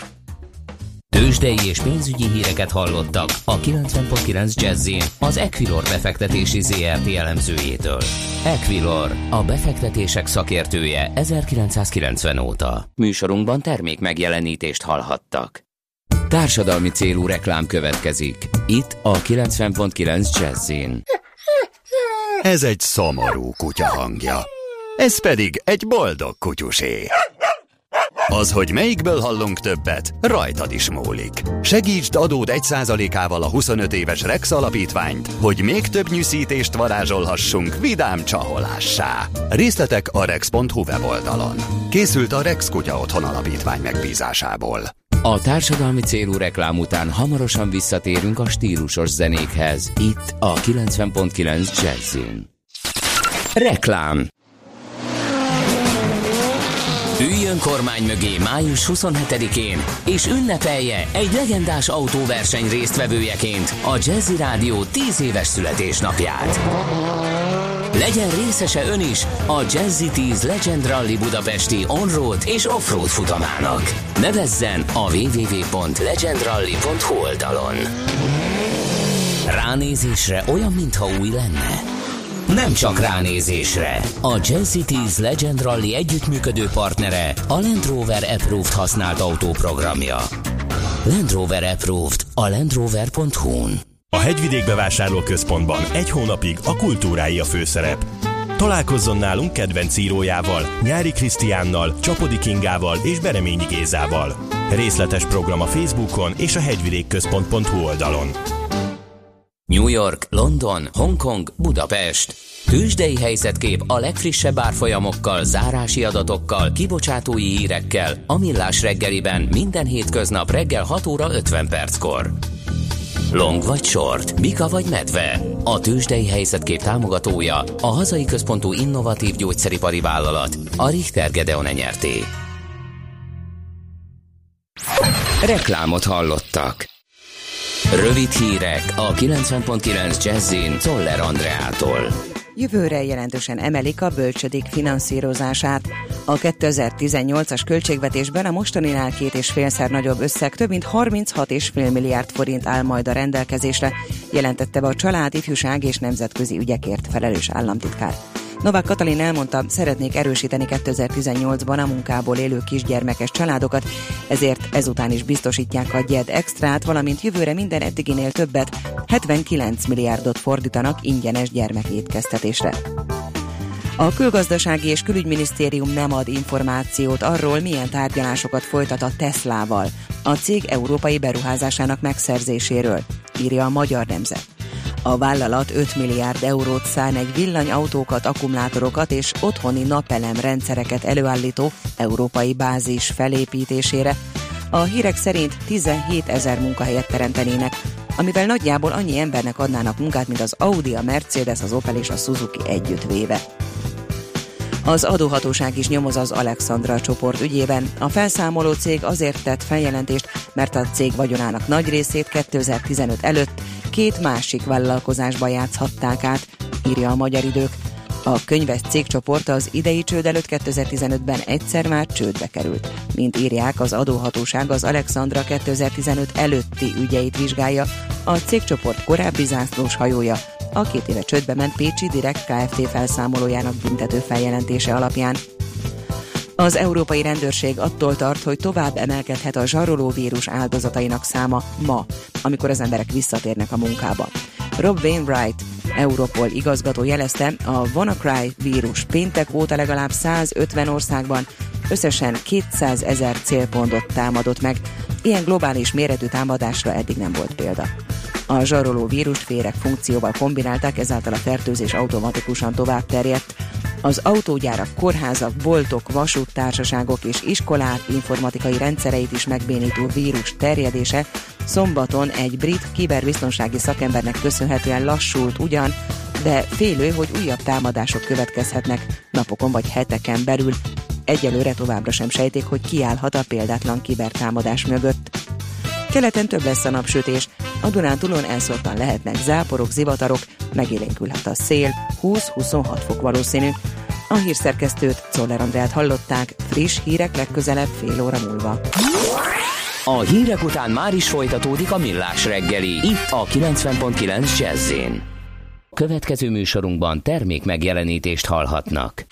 Tőzsdei és pénzügyi híreket hallottak a kilencven egész kilenc Jazz-in az Equilor befektetési zé er té elemzőjétől. Equilor, a befektetések szakértője ezerkilencszázkilencven óta. Műsorunkban termék megjelenítést hallhattak. Társadalmi célú reklám következik. Itt a kilencven egész kilenc Jazz-in. Ez egy szomorú kutya hangja. Ez pedig egy boldog kutyusé. Az, hogy melyikből hallunk többet, rajtad is múlik. Segítsd adód egy százalékával a huszonöt éves Rex alapítványt, hogy még több nyűszítést varázsolhassunk vidám csaholássá. Részletek a rex pont hu weboldalon. Készült a Rex Kutya Otthon Alapítvány megbízásából. A társadalmi célú reklám után hamarosan visszatérünk a stílusos zenékhez. Itt a kilencven egész kilenc Jazz-in. Reklám. Üljön kormány mögé május huszonhetedikén, és ünnepelje egy legendás autóverseny résztvevőjeként a Jazzy Rádió tíz éves születésnapját. Legyen részese ön is a Jazzy tíz Legend Rally budapesti on-road és off-road futamának. Nevezzen a double-u double-u double-u pont legend rally pont hu oldalon. Ránézésre olyan, mintha új lenne. Nem csak ránézésre. A Jazzy tíz Legend Rally együttműködő partnere a Land Rover Approved használt autóprogramja. Land Rover Approved a landrover pont hu-n. A Hegyvidék Bevásárlóközpontban egy hónapig a kultúrái a főszerep. Találkozzon nálunk kedvenc írójával, Nyári Krisztiánnal, Csapodi Kingával és Bereményi Gézával. Részletes program a Facebookon és a hegyvidékközpont pont hu oldalon. New York, London, Hongkong, Budapest. Tőzsdei helyzetkép a legfrissebb árfolyamokkal, zárási adatokkal, kibocsátói hírekkel a Millás reggeliben minden hétköznap reggel hat óra ötven perckor. Long vagy short, bika vagy medve. A tőzsdei helyzetkép támogatója a hazai központú innovatív gyógyszeripari vállalat, a Richter Gedeon nyerté. Reklámot hallottak. Rövid hírek a kilencven egész kilenc Jazzin Czoller Andreától. Jövőre jelentősen emelik a bölcsödik finanszírozását. A kétezer-tizennyolcas költségvetésben a mostaninál két és félszer nagyobb összeg, több mint harminchat egész öt milliárd forint áll majd a rendelkezésre, jelentette be a család, ifjúság és nemzetközi ügyekért felelős államtitkár. Novák Katalin elmondta, szeretnék erősíteni kétezer-tizennyolcban a munkából élő kisgyermekes családokat, ezért ezután is biztosítják a gyed extrát, valamint jövőre minden eddiginél többet, hetvenkilenc milliárdot fordítanak ingyenes gyermekétkeztetésre. A Külgazdasági és Külügyminisztérium nem ad információt arról, milyen tárgyalásokat folytat a Teslával, a cég európai beruházásának megszerzéséről, írja a Magyar Nemzet. A vállalat öt milliárd eurót szán egy villanyautókat, akkumulátorokat és otthoni napelemrendszereket előállító európai bázis felépítésére. A hírek szerint tizenhétezer munkahelyet teremtenének, amivel nagyjából annyi embernek adnának munkát, mint az Audi, a Mercedes, az Opel és a Suzuki együttvéve. Az adóhatóság is nyomoz az Alexandra csoport ügyében. A felszámoló cég azért tett feljelentést, mert a cég vagyonának nagy részét kétezer-tizenöt előtt két másik vállalkozásba játszhatták át, írja a Magyar Idők. A könyves cégcsoport az idei csőd előtt kétezer-tizenötben egyszer már csődbe került. Mint írják, az adóhatóság az Alexandra kétezer-tizenöt előtti ügyeit vizsgálja. A cégcsoport korábbi zászlós hajója a két éve csődbe ment Pécsi Direkt Kft. Felszámolójának büntető feljelentése alapján. Az európai rendőrség attól tart, hogy tovább emelkedhet a zsarolóvírus áldozatainak száma ma, amikor az emberek visszatérnek a munkába. Rob Wainwright, Europol igazgató jelezte, a WannaCry vírus péntek óta legalább száz ötven országban összesen kétszázezer célpontot támadott meg. Ilyen globális méretű támadásra eddig nem volt példa. A zsaroló vírust féreg funkcióval kombinálták, ezáltal a fertőzés automatikusan tovább terjedt. Az autógyárak, kórházak, boltok, vasúttársaságok és iskolák informatikai rendszereit is megbénító vírus terjedése szombaton egy brit kiberbiztonsági szakembernek köszönhetően lassult ugyan, de félő, hogy újabb támadások következhetnek napokon vagy heteken belül. Egyelőre továbbra sem sejtik, hogy ki állhat a példátlan kibertámadás mögött. Keleten több lesz a napsütés, a Dunántúlon elszórtan lehetnek záporok, zivatarok, megélénkülhet a szél, húsz-huszonhat fok valószínű. A hírszerkesztőt, Czoller Andrát hallották, friss hírek legközelebb fél óra múlva. A hírek után már is folytatódik a Millás reggeli, itt a kilencven egész kilenc Jazz-én. Következő műsorunkban termék megjelenítést hallhatnak.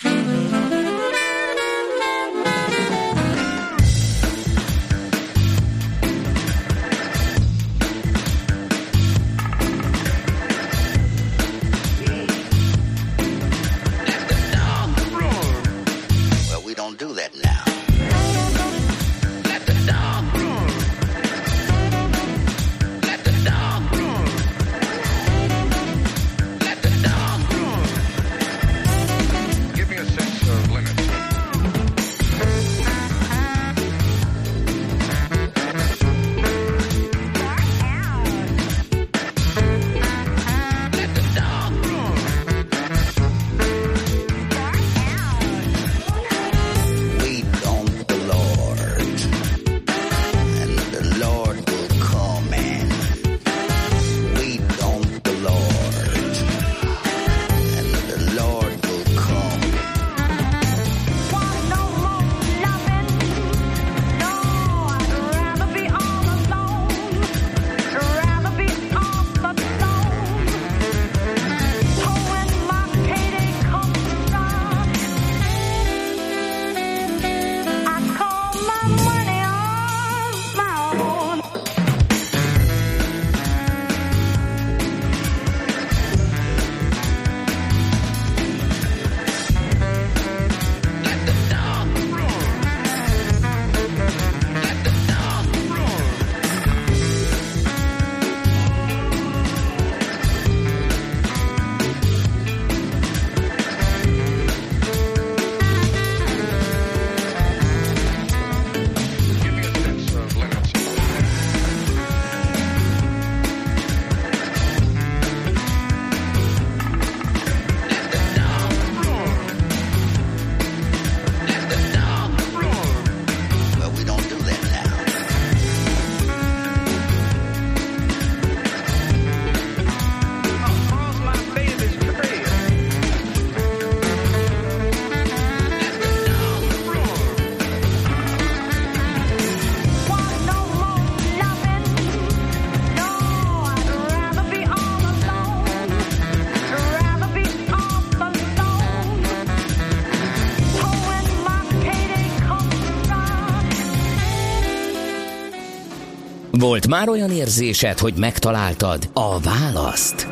Volt már olyan érzésed, hogy megtaláltad a választ?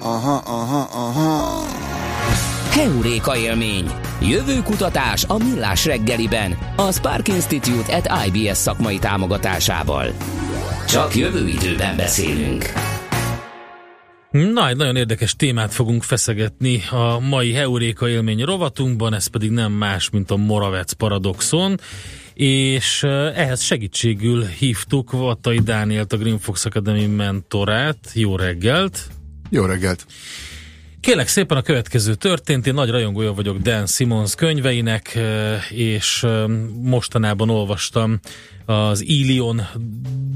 Aha, aha, aha. Heuréka élmény. Jövő kutatás a Millás reggeliben. A Spark Institute at i bé es szakmai támogatásával. Csak jövő időben beszélünk. Na, egy nagyon érdekes témát fogunk feszegetni a mai Heuréka élmény rovatunkban, ez pedig nem más, mint a Moravec paradoxon. És ehhez segítségül hívtuk Vattai Dánielt, a Green Fox Academy mentorát. Jó reggelt! Jó reggelt! Kérlek szépen, a következő történt. Én nagy rajongója vagyok Dan Simmons könyveinek, és mostanában olvastam az Ilion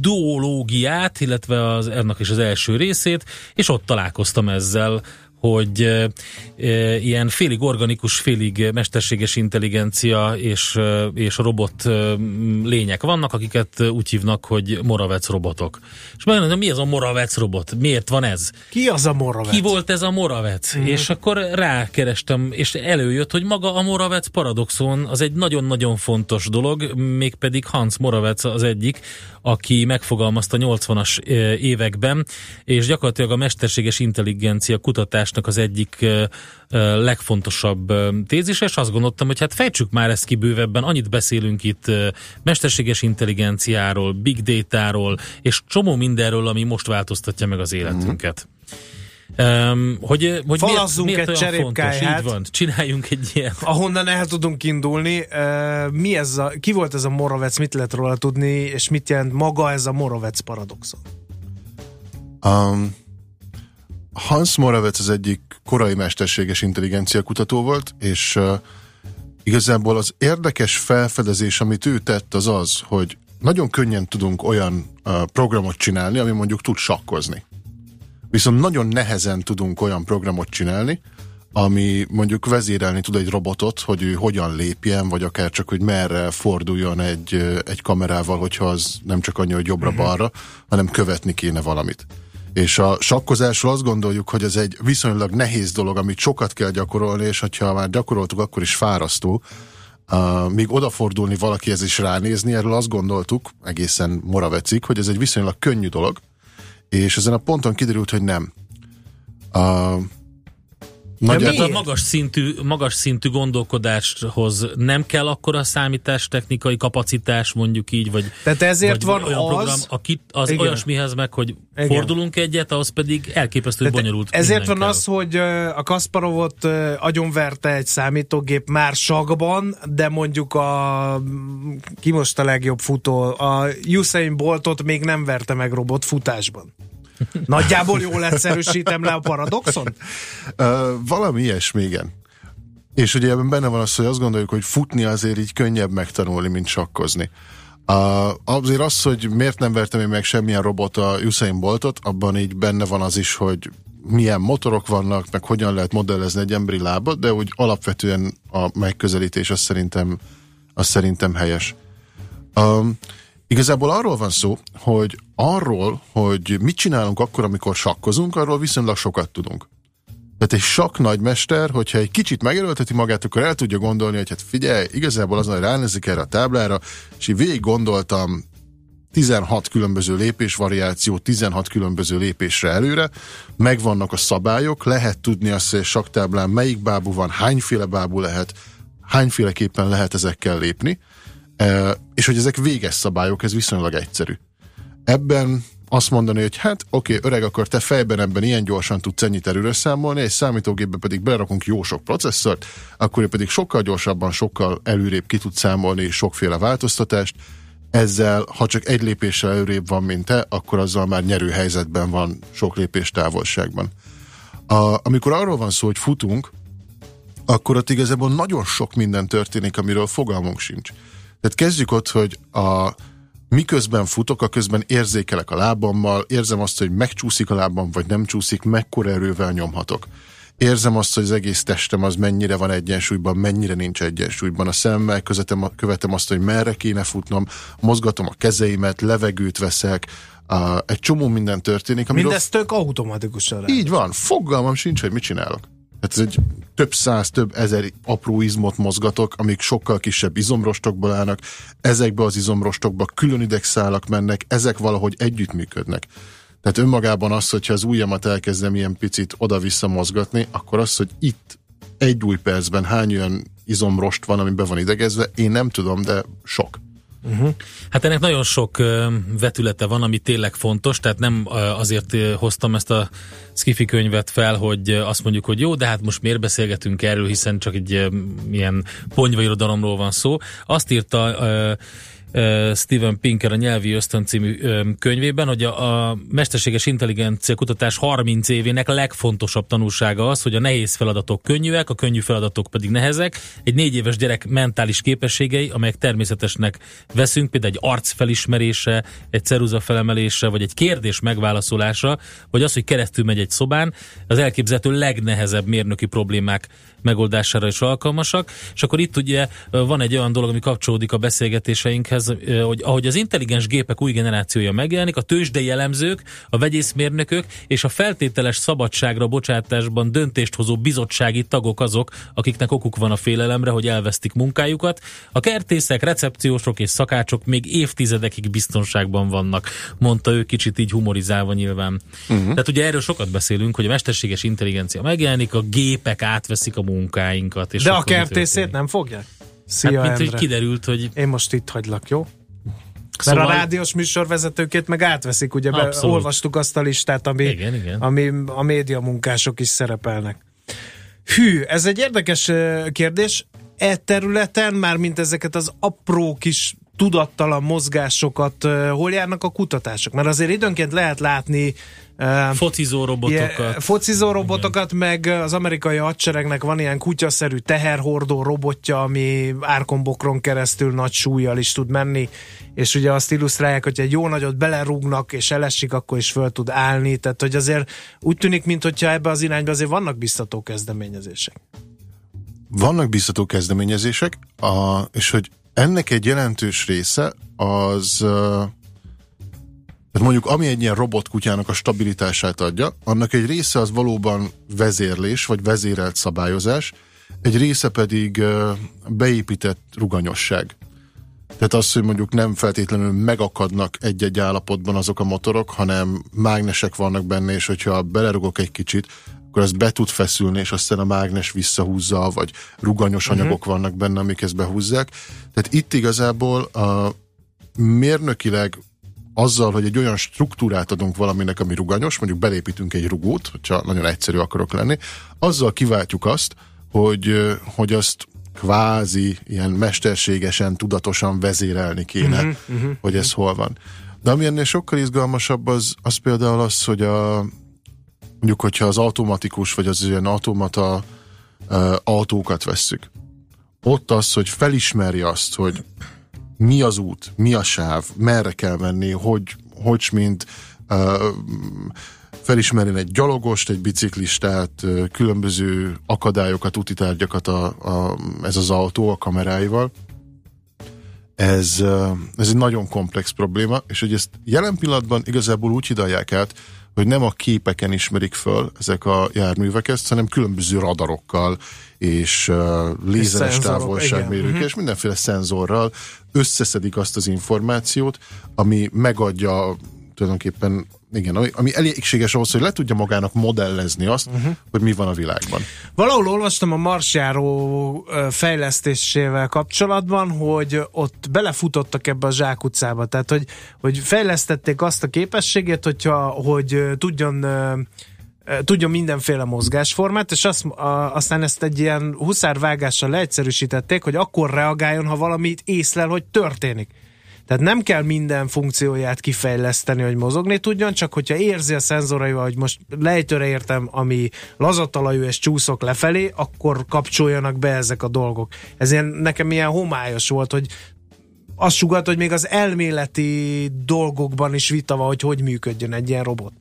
duológiát, illetve az, ennek is az első részét, és ott találkoztam ezzel, hogy e, e, ilyen félig organikus, félig mesterséges intelligencia és, e, és robot e, lények vannak, akiket úgy hívnak, hogy Moravec robotok. És megmondom, mi ez a Moravec robot? Miért van ez? Ki az a Moravec? Ki volt ez a Moravec? Mm. És akkor rákerestem, és előjött, hogy maga a Moravec paradoxon az egy nagyon-nagyon fontos dolog, mégpedig Hans Moravec az egyik, aki megfogalmazta nyolcvanas években, és gyakorlatilag a mesterséges intelligencia kutatás az egyik legfontosabb tézise, és azt gondoltam, hogy hát fejtsük már ezt ki bővebben, annyit beszélünk itt mesterséges intelligenciáról, big data-ról, és csomó mindenről, ami most változtatja meg az életünket. Um, hogy, hogy falazzunk miért, miért egy cserépkályát, így van, csináljunk egy ilyet, ahonnan el tudunk indulni. uh, mi ez a, ki volt ez a Moravec, mit lehet róla tudni, és mit jelent maga ez a Moravec paradoxon? um, Hans Moravec az egyik korai mesterséges intelligencia kutató volt, és uh, igazából az érdekes felfedezés, amit ő tett, az az, hogy nagyon könnyen tudunk olyan uh, programot csinálni, ami mondjuk tud sakkozni. Viszont nagyon nehezen tudunk olyan programot csinálni, ami mondjuk vezérelni tud egy robotot, hogy ő hogyan lépjen, vagy akár csak, hogy merre forduljon egy, egy kamerával, hogyha az nem csak annyi, hogy jobbra-balra, hanem követni kéne valamit. És a sakkozásról azt gondoljuk, hogy ez egy viszonylag nehéz dolog, amit sokat kell gyakorolni, és ha már gyakoroltuk, akkor is fárasztó. Uh, míg odafordulni valakihez is ránézni, erről azt gondoltuk, egészen Moravecig, hogy ez egy viszonylag könnyű dolog, és ezen a ponton kiderült, hogy nem. Uh, Nagy hát a magas szintű, magas szintű gondolkodáshoz nem kell akkora számítástechnikai kapacitás, mondjuk így, vagy, tehát ezért vagy van olyan az, program, aki, az igen. olyasmihez meg, hogy igen. fordulunk egyet, ahhoz pedig elképesztő tehát bonyolult. Ezért van kell. Az, hogy a Kasparovot agyonverte egy számítógép már sakban, de mondjuk a ki most a legjobb futó, a Usain Boltot még nem verte meg robot futásban. Nagyjából jól egyszerűsítem le a paradoxon? Uh, valami ilyesmi, igen. És ugye ebben benne van az, hogy azt gondoljuk, hogy futni azért így könnyebb megtanulni, mint sakkozni. Uh, azért az, hogy miért nem vertem én meg semmilyen robot a Usain Boltot, abban így benne van az is, hogy milyen motorok vannak, meg hogyan lehet modellezni egy emberi lábat, de úgy alapvetően a megközelítés az szerintem, az szerintem helyes. Um, Igazából arról van szó, hogy arról, hogy mit csinálunk akkor, amikor sakkozunk, arról viszonylag sokat tudunk. Tehát egy sakk nagymester, hogyha egy kicsit megerőlteti magát, akkor el tudja gondolni, hogy hát figyelj, igazából azon, hogy ránézik erre a táblára, és így végig gondoltam tizenhat különböző lépésvariáció, tizenhat különböző lépésre előre, megvannak a szabályok, lehet tudni azt, hogy egy sakktáblán melyik bábú van, hányféle bábú lehet, hányféleképpen lehet ezekkel lépni, és hogy ezek véges szabályok, ez viszonylag egyszerű. Ebben azt mondani, hogy hát oké, okay, öreg, akkor te fejben ebben ilyen gyorsan tudsz ennyit erőre számolni, egy számítógépbe pedig berakunk jó sok processzort, akkor pedig sokkal gyorsabban, sokkal előrébb ki tud számolni sokféle változtatást. Ezzel, ha csak egy lépéssel előrébb van, mint te, akkor azzal már nyerő helyzetben van sok lépés távolságban. A, amikor arról van szó, hogy futunk, akkor ott igazából nagyon sok minden történik, amiről fogalmunk sincs. Tehát kezdjük ott, hogy a, miközben futok, a közben érzékelek a lábammal, érzem azt, hogy megcsúszik a lábam, vagy nem csúszik, mekkora erővel nyomhatok. Érzem azt, hogy az egész testem az mennyire van egyensúlyban, mennyire nincs egyensúlyban. A szemmel közöttem, követem azt, hogy merre kéne futnom, mozgatom a kezeimet, levegőt veszek, a, egy csomó minden történik. Amiről... Mindez tök automatikusan rá. Így van, fogalmam sincs, hogy mit csinálok. Hát ez egy több száz, több ezer apró izmot mozgatok, amik sokkal kisebb izomrostokból állnak, ezekbe az izomrostokba külön idegszálak mennek, ezek valahogy együttműködnek. Tehát önmagában az, hogyha az ujjamat elkezdem ilyen picit oda-vissza mozgatni, akkor az, hogy itt egy új percben hány olyan izomrost van, ami be van idegezve, én nem tudom, de sok. Uh-huh. Hát ennek nagyon sok ö, vetülete van, ami tényleg fontos, tehát nem ö, azért ö, hoztam ezt a Skifi könyvet fel, hogy ö, azt mondjuk, hogy jó, de hát most miért beszélgetünk erről, hiszen csak egy ö, ilyen ponyvairodalomról van szó. Azt írta ö, Steven Pinker a Nyelvi Ösztön című könyvében, hogy a, a mesterséges intelligencia kutatás harminc évének legfontosabb tanulsága az, hogy a nehéz feladatok könnyűek, a könnyű feladatok pedig nehezek. Egy négy éves gyerek mentális képességei, amelyek természetesnek veszünk, például egy arc felismerése, egy ceruza felemelése, vagy egy kérdés megválaszolása, vagy az, hogy keresztül megy egy szobán, az elképzelhető legnehezebb mérnöki problémák megoldására is alkalmasak. És akkor itt ugye van egy olyan dolog, ami kapcsolódik a beszélgetéseinkhez, hogy ahogy az intelligens gépek új generációja megjelenik, a tőzsdei elemzők, a vegyészmérnökök és a feltételes szabadságra bocsátásban döntést hozó bizottsági tagok azok, akiknek okuk van a félelemre, hogy elvesztik munkájukat. A kertészek, recepciósok és szakácsok még évtizedekig biztonságban vannak, mondta ő kicsit így humorizálva nyilván. Uh-huh. Tehát ugye erről sokat beszélünk, hogy a mesterséges intelligencia megjelenik, a gépek átveszik a munkáinkat. És de a kertészét nem fogják? Szia, hát, mint Endre. Hogy kiderült, hogy... Én most itt hagylak, jó? Szóval... Mert a rádiós műsorvezetőkét meg átveszik, ugye be, olvastuk azt a listát, ami, igen, igen. ami a médiamunkások is szerepelnek. Hű, ez egy érdekes kérdés. E területen, mármint ezeket az apró kis tudattalan mozgásokat, hol járnak a kutatások? Mert azért időnként lehet látni focizó robotokat. Ilyen, focizó robotokat, meg az amerikai hadseregnek van ilyen kutyaszerű teherhordó robotja, ami árkombokron keresztül nagy súlyjal is tud menni, és ugye azt illusztrálják, hogy egy jó nagyot belerúgnak, és elesik, akkor is föl tud állni, tehát hogy azért úgy tűnik, mintha ebbe az irányba azért vannak biztató kezdeményezések. Vannak biztató kezdeményezések, a, és hogy ennek egy jelentős része az... Tehát mondjuk, ami egy ilyen robotkutyának a stabilitását adja, annak egy része az valóban vezérlés, vagy vezérelt szabályozás, egy része pedig beépített ruganyosság. Tehát az, hogy mondjuk nem feltétlenül megakadnak egy-egy állapotban azok a motorok, hanem mágnesek vannak benne, és hogyha belerugok egy kicsit, akkor ez be tud feszülni, és aztán a mágnes visszahúzza, vagy ruganyos uh-huh. anyagok vannak benne, amik ezt behúzzák. Tehát itt igazából a mérnökileg azzal, hogy egy olyan struktúrát adunk valaminek, ami ruganyos, mondjuk belépítünk egy rugót, hogyha nagyon egyszerű akarok lenni, azzal kiváltjuk azt, hogy, hogy azt kvázi ilyen mesterségesen, tudatosan vezérelni kéne, uh-huh, uh-huh, hogy ez uh-huh. hol van. De ami ennél sokkal izgalmasabb, az, az például az, hogy a, mondjuk, hogyha az automatikus, vagy az ilyen automata uh, autókat vesszük. Ott az, hogy felismeri azt, hogy mi az út, mi a sáv, merre kell menni, hogy, hogy mint uh, felismerjen egy gyalogost, egy biciklistát, uh, különböző akadályokat, útitárgyakat a, a, ez az autó a kameráival. Ez, uh, ez egy nagyon komplex probléma, és hogy ezt jelen pillanatban igazából úgy hidalják át, hogy nem a képeken ismerik föl ezek a járművek ezt, hanem különböző radarokkal és uh, lézeres távolságmérőkkel és mindenféle szenzorral összeszedik azt az információt, ami megadja tulajdonképpen, igen, ami, ami elégséges ahhoz, hogy le tudja magának modellezni azt, uh-huh. hogy mi van a világban. Valahol olvastam a marsjáró fejlesztésével kapcsolatban, hogy ott belefutottak ebbe a zsákutcába, tehát hogy, hogy fejlesztették azt a képességét, hogyha, hogy tudjon tudjon mindenféle mozgásformát, és azt, a, aztán ezt egy ilyen huszárvágással leegyszerűsítették, hogy akkor reagáljon, ha valamit észlel, hogy történik. Tehát nem kell minden funkcióját kifejleszteni, hogy mozogni tudjon, csak hogyha érzi a szenzoraival, hogy most lejtőre értem, ami lazatalajú és csúszok lefelé, akkor kapcsoljanak be ezek a dolgok. Ez ilyen, nekem ilyen homályos volt, hogy azt sugalt, hogy még az elméleti dolgokban is vita van, hogy hogy működjön egy ilyen robot.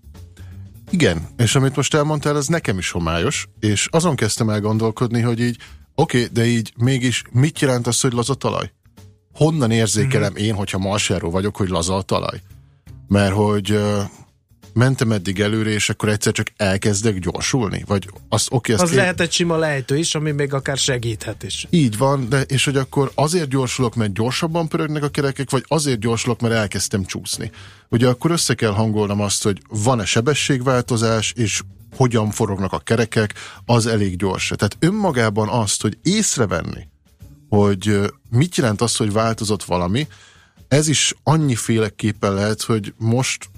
Igen, és amit most elmondtál, ez nekem is homályos, és azon kezdtem el gondolkodni, hogy így, oké, okay, de így mégis mit jelent az, hogy laza talaj? Honnan érzékelem mm-hmm. én, hogyha marsjáró vagyok, hogy laza a talaj? Mert hogy uh, mentem eddig előre, és akkor egyszer csak elkezdek gyorsulni? Vagy azt, okay, azt az én... lehet egy sima lejtő is, ami még akár segíthet is. Így van, de és hogy akkor azért gyorsulok, mert gyorsabban pörögnek a kerekek, vagy azért gyorsulok, mert elkezdtem csúszni. Ugye akkor össze kell hangolnom azt, hogy van-e sebességváltozás, és hogyan forognak a kerekek, az elég gyorsa. Tehát önmagában azt, hogy észrevenni, hogy mit jelent az, hogy változott valami, ez is annyiféleképpen lehet, hogy most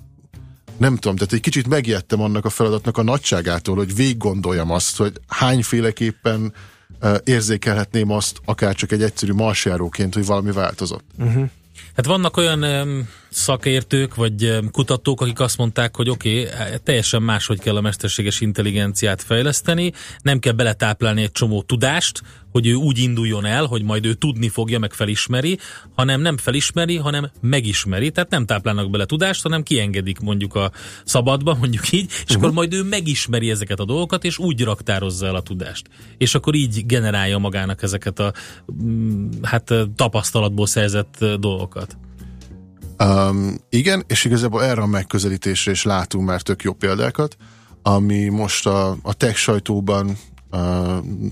nem tudom, tehát egy kicsit megijedtem annak a feladatnak a nagyságától, hogy végiggondoljam azt, hogy hányféleképpen uh, érzékelhetném azt, akár csak egy egyszerű marsjáróként, hogy valami változott. Uh-huh. Hát vannak olyan um, szakértők, vagy um, kutatók, akik azt mondták, hogy oké, okay, teljesen máshogy kell a mesterséges intelligenciát fejleszteni, nem kell beletáplálni egy csomó tudást, hogy ő úgy induljon el, hogy majd ő tudni fogja, meg felismeri, hanem nem felismeri, hanem megismeri, tehát nem táplálnak bele tudást, hanem kiengedik mondjuk a szabadba, mondjuk így, és uh-huh. akkor majd ő megismeri ezeket a dolgokat, és úgy raktározza el a tudást. És akkor így generálja magának ezeket a hát tapasztalatból szerzett dolgokat. Um, igen, és igazából erre a megközelítésre is látunk már tök jó példákat, ami most a, a tech sajtóban um,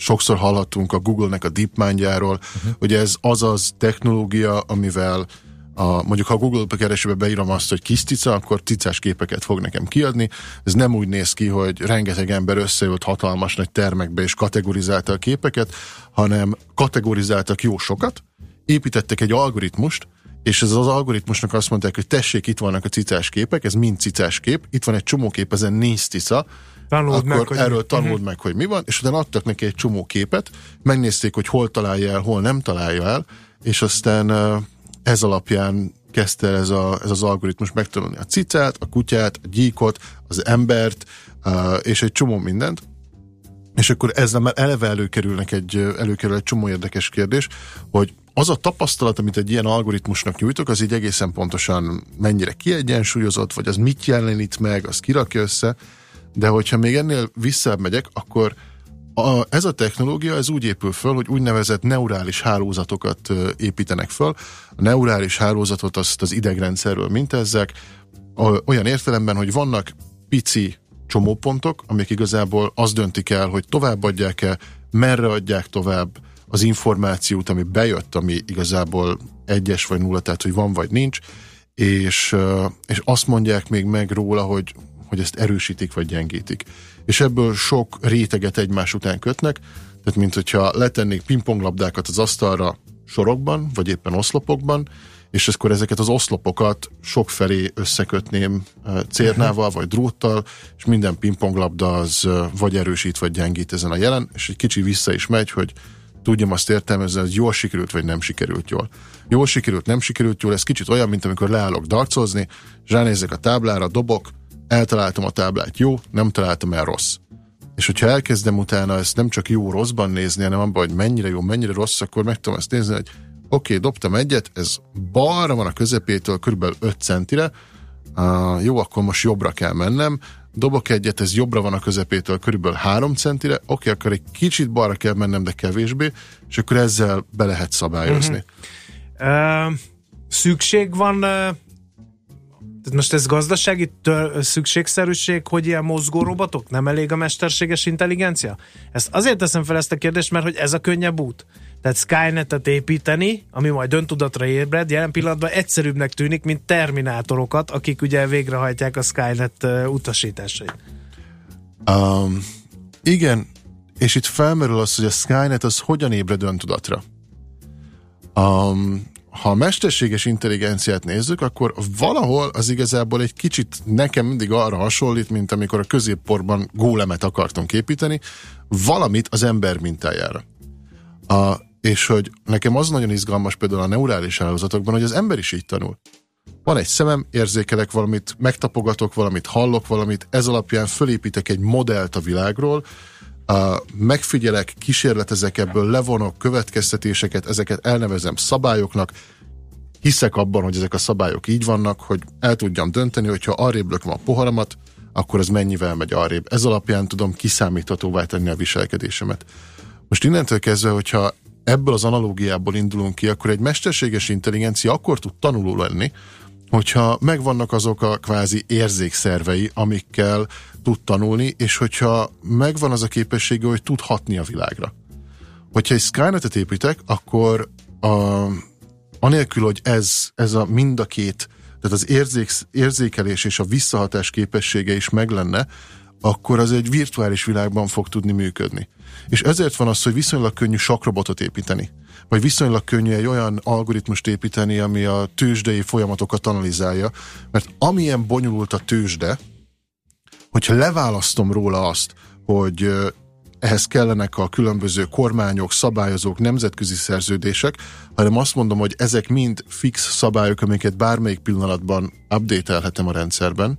sokszor hallhattunk a Google-nek a DeepMind-járól, uh-huh. hogy ez az az technológia, amivel a, mondjuk ha a Google keresőbe beírom azt, hogy kis tica, akkor ticás képeket fog nekem kiadni. Ez nem úgy néz ki, hogy rengeteg ember összejött hatalmas nagy termekbe és kategorizálta a képeket, hanem kategorizáltak jó sokat, építettek egy algoritmust, és ez az algoritmusnak azt mondták, hogy tessék, itt vannak a cicás képek, ez mind cicás kép, itt van egy csomó kép, ezen nincs cica, tanuld akkor meg, erről hogy... tanuld uh-huh. meg, hogy mi van, és utána adtak neki egy csomó képet, megnézték, hogy hol találja el, hol nem találja el, és aztán ez alapján kezdte ez, a, ez az algoritmus megtanulni a cicát, a kutyát, a gyíkot, az embert, és egy csomó mindent. És akkor ezzel már eleve előkerülnek egy, előkerül egy csomó érdekes kérdés, hogy az a tapasztalat, amit egy ilyen algoritmusnak nyújtok, az így egészen pontosan mennyire kiegyensúlyozott, vagy az mit jelenít meg, az kirakja össze, de hogyha még ennél visszamegyek, akkor a, ez a technológia ez úgy épül föl, hogy úgynevezett neurális hálózatokat építenek föl. A neurális hálózatot azt az idegrendszerről mintezzek, olyan értelemben, hogy vannak pici csomópontok, amik igazából azt döntik el, hogy továbbadják-e, merre adják tovább az információt, ami bejött, ami igazából egyes vagy nulla, tehát hogy van vagy nincs, és, és azt mondják még meg róla, hogy, hogy ezt erősítik vagy gyengítik. És ebből sok réteget egymás után kötnek, tehát mint hogyha letennék pingponglabdákat az asztalra sorokban, vagy éppen oszlopokban, és akkor ezeket az oszlopokat sokfelé összekötném cérnával, vagy dróttal, és minden pingponglabda az vagy erősít, vagy gyengít ezen a jelen, és egy kicsi vissza is megy, hogy tudjam azt értelmezni, hogy jól sikerült, vagy nem sikerült jól. Jól sikerült, nem sikerült jól, ez kicsit olyan, mint amikor leállok darcozni, és ránézzek a táblára, dobok, eltaláltam a táblát jó, nem találtam el rossz. És hogyha elkezdem utána ezt nem csak jó-rosszban nézni, hanem abban, hogy mennyire jó, mennyire rossz, akkor meg tudom ezt nézni, hogy oké, okay, dobtam egyet, ez balra van a közepétől körülbelül öt centire, uh, jó, akkor most jobbra kell mennem, dobok egyet, ez jobbra van a közepétől körülbelül három centire, oké, okay, akkor egy kicsit balra kell mennem, de kevésbé, és akkor ezzel be lehet szabályozni. Uh-huh. Uh, szükség van, uh, tehát most ez gazdasági tör, szükségszerűség, hogy ilyen mozgó robotok? Nem elég a mesterséges intelligencia? Ezt azért teszem fel ezt a kérdést, mert hogy ez a könnyebb út. Tehát Skynetet építeni, ami majd öntudatra ébred, jelen pillanatban egyszerűbbnek tűnik, mint terminátorokat, akik ugye végrehajtják a Skynet utasításait. Um, igen, és itt felmerül az, hogy a Skynet az hogyan ébred öntudatra. Um, ha a mesterséges intelligenciát nézzük, akkor valahol az igazából egy kicsit nekem mindig arra hasonlít, mint amikor a középporban gólemet akartunk építeni, valamit az ember mintájára. A, és hogy nekem az nagyon izgalmas például a neurális hálózatokban, hogy az ember is így tanul. Van egy szemem, érzékelek valamit, megtapogatok valamit, hallok valamit, ez alapján fölépítek egy modellt a világról, a, megfigyelek, kísérletezek ebből, levonok következtetéseket, ezeket elnevezem szabályoknak, hiszek abban, hogy ezek a szabályok így vannak, hogy el tudjam dönteni, hogyha arrébb lököm a poharamat, akkor az mennyivel megy arrébb. Ez alapján tudom kiszámíthatóvá tenni a viselkedésemet. Most innentől kezdve, hogyha ebből az analógiából indulunk ki, akkor egy mesterséges intelligencia akkor tud tanuló lenni, hogyha megvannak azok a kvázi érzékszervei, amikkel tud tanulni, és hogyha megvan az a képessége, hogy tud hatni a világra. Hogyha egy Skynetet építek, akkor a, anélkül, hogy ez, ez a mind a két, tehát az érzék, érzékelés és a visszahatás képessége is meg lenne, akkor az egy virtuális világban fog tudni működni. És ezért van az, hogy viszonylag könnyű sakrobotot építeni, vagy viszonylag könnyű egy olyan algoritmust építeni, ami a tőzsdei folyamatokat analizálja, mert amilyen bonyolult a tőzsde, hogyha leválasztom róla azt, hogy ehhez kellenek a különböző kormányok, szabályozók, nemzetközi szerződések, hanem azt mondom, hogy ezek mind fix szabályok, amiket bármelyik pillanatban update-elhetem a rendszerben,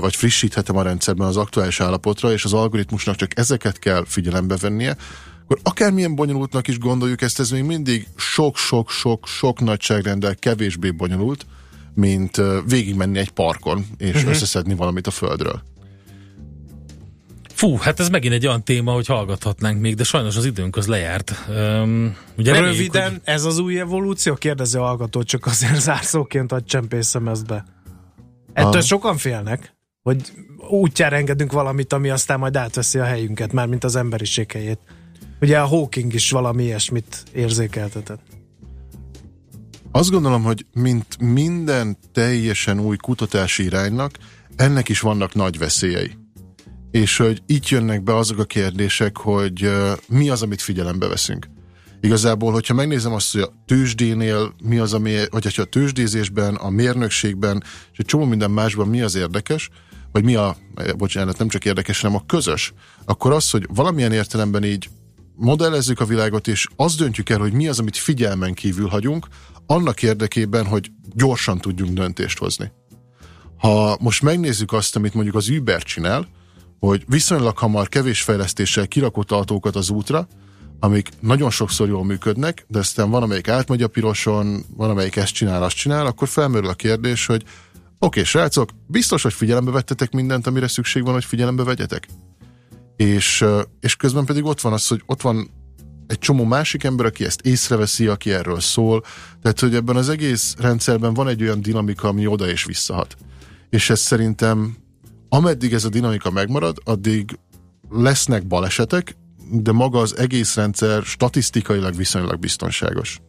vagy frissíthetem a rendszerben az aktuális állapotra, és az algoritmusnak csak ezeket kell figyelembe vennie, akkor akármilyen bonyolultnak is gondoljuk ezt, ez még mindig sok-sok-sok-sok nagyságrendel kevésbé bonyolult, mint végigmenni egy parkon, és uh-huh. összeszedni valamit a földről. Fú, hát ez megint egy olyan téma, hogy hallgathatnánk még, de sajnos az időnk az lejárt. Üm, ugye reméljük, röviden, hogy... ez az új evolúció? Kérdező hallgató, csak azért zárszóként hadd csempészem ezt be. Ettől sokan félnek, hogy útjára engedünk valamit, ami aztán majd átveszi a helyünket, mármint az emberiség helyét. Ugye a Hawking is valami ilyesmit érzékeltetett. Azt gondolom, hogy mint minden teljesen új kutatási iránynak, ennek is vannak nagy veszélyei. És hogy itt jönnek be azok a kérdések, hogy mi az, amit figyelembe veszünk. Igazából, hogyha megnézem azt, hogy a tőzsdénél mi az, ami, vagy hogyha a tőzsdézésben, a mérnökségben, és egy csomó minden másban mi az érdekes, vagy mi a, bocsánat, nem csak érdekes, hanem a közös, akkor az, hogy valamilyen értelemben így modellezzük a világot, és azt döntjük el, hogy mi az, amit figyelmen kívül hagyunk, annak érdekében, hogy gyorsan tudjunk döntést hozni. Ha most megnézzük azt, amit mondjuk az Uber csinál, hogy viszonylag hamar kevés fejlesztéssel kirakott autókat az útra, amik nagyon sokszor jól működnek, de aztán van, amelyik átmegy a piroson, van, amelyik ezt csinál, azt csinál, akkor felmerül a kérdés, hogy oké, srácok, biztos, hogy figyelembe vettetek mindent, amire szükség van, hogy figyelembe vegyetek. És, és közben pedig ott van az, hogy ott van egy csomó másik ember, aki ezt észreveszi, aki erről szól. Tehát, hogy ebben az egész rendszerben van egy olyan dinamika, ami oda és visszahat. És ez szerintem, ameddig ez a dinamika megmarad, addig lesznek balesetek, de maga az egész rendszer statisztikailag viszonylag biztonságos.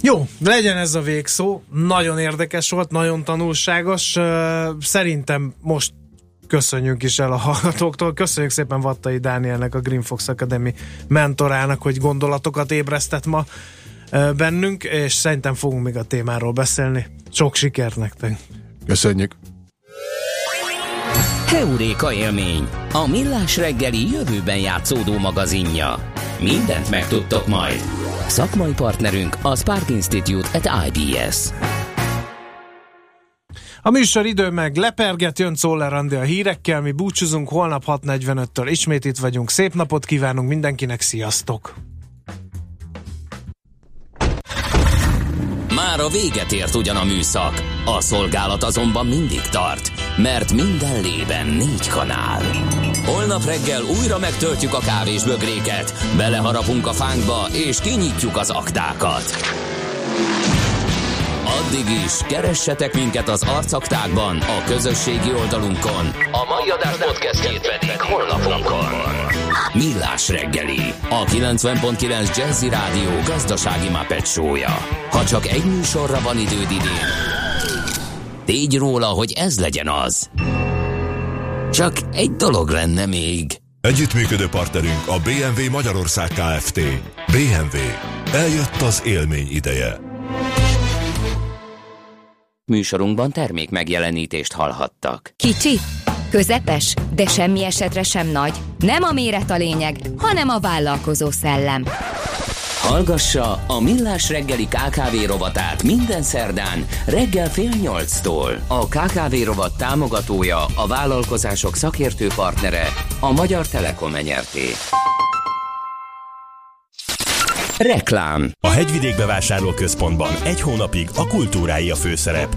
Jó, legyen ez a végszó. Nagyon érdekes volt, nagyon tanulságos. Szerintem most köszönjük is el a hallgatóktól. Köszönjük szépen Vattai Dánielnek, a Green Fox Academy mentorának, hogy gondolatokat ébresztett ma bennünk, és szerintem fogunk még a témáról beszélni. Sok sikert nektek! Köszönjük! Heuréka élmény, a Millás reggeli jövőben játszódó magazinja. Mindent megtudtok majd. Szakmai partnerünk a Spark Institute at I B S. A műsor idő meg leperget, jön Czoller André a hírekkel, mi búcsúzunk, holnap hat negyvenöttől ismét itt vagyunk. Szép napot kívánunk mindenkinek, sziasztok! Már a véget ért ugyan a műszak, a szolgálat azonban mindig tart, mert minden lében négy kanál. Holnap reggel újra megtöltjük a kávés bögréket, beleharapunk a fánkba és kinyitjuk az aktákat. Addig is, keressetek minket az arcaktákban, a közösségi oldalunkon. A mai adás podcastjét pedig holnapunkon. Millás reggeli, a kilencven pont kilenc Jazzy Rádió gazdasági Muppet show-ja. Ha csak egy műsorra van időd idén, tégy róla, hogy ez legyen az. Csak egy dolog lenne még. Együttműködő partnerünk a bé em vé Magyarország Kft. bé em vé. Eljött az élmény ideje. Műsorunkban termék megjelenítést hallhattak. Kicsi, közepes, de semmi esetre sem nagy. Nem a méret a lényeg, hanem a vállalkozó szellem. Hallgassa a Millás reggeli ká ká vé rovatát minden szerdán reggel fél nyolctól. A ká ká vé rovat támogatója, a vállalkozások szakértő partnere, a Magyar Telekom Enyerté. Reklám. A Hegyvidék Bevásárlóközpontban egy hónapig a kultúrái a főszerep.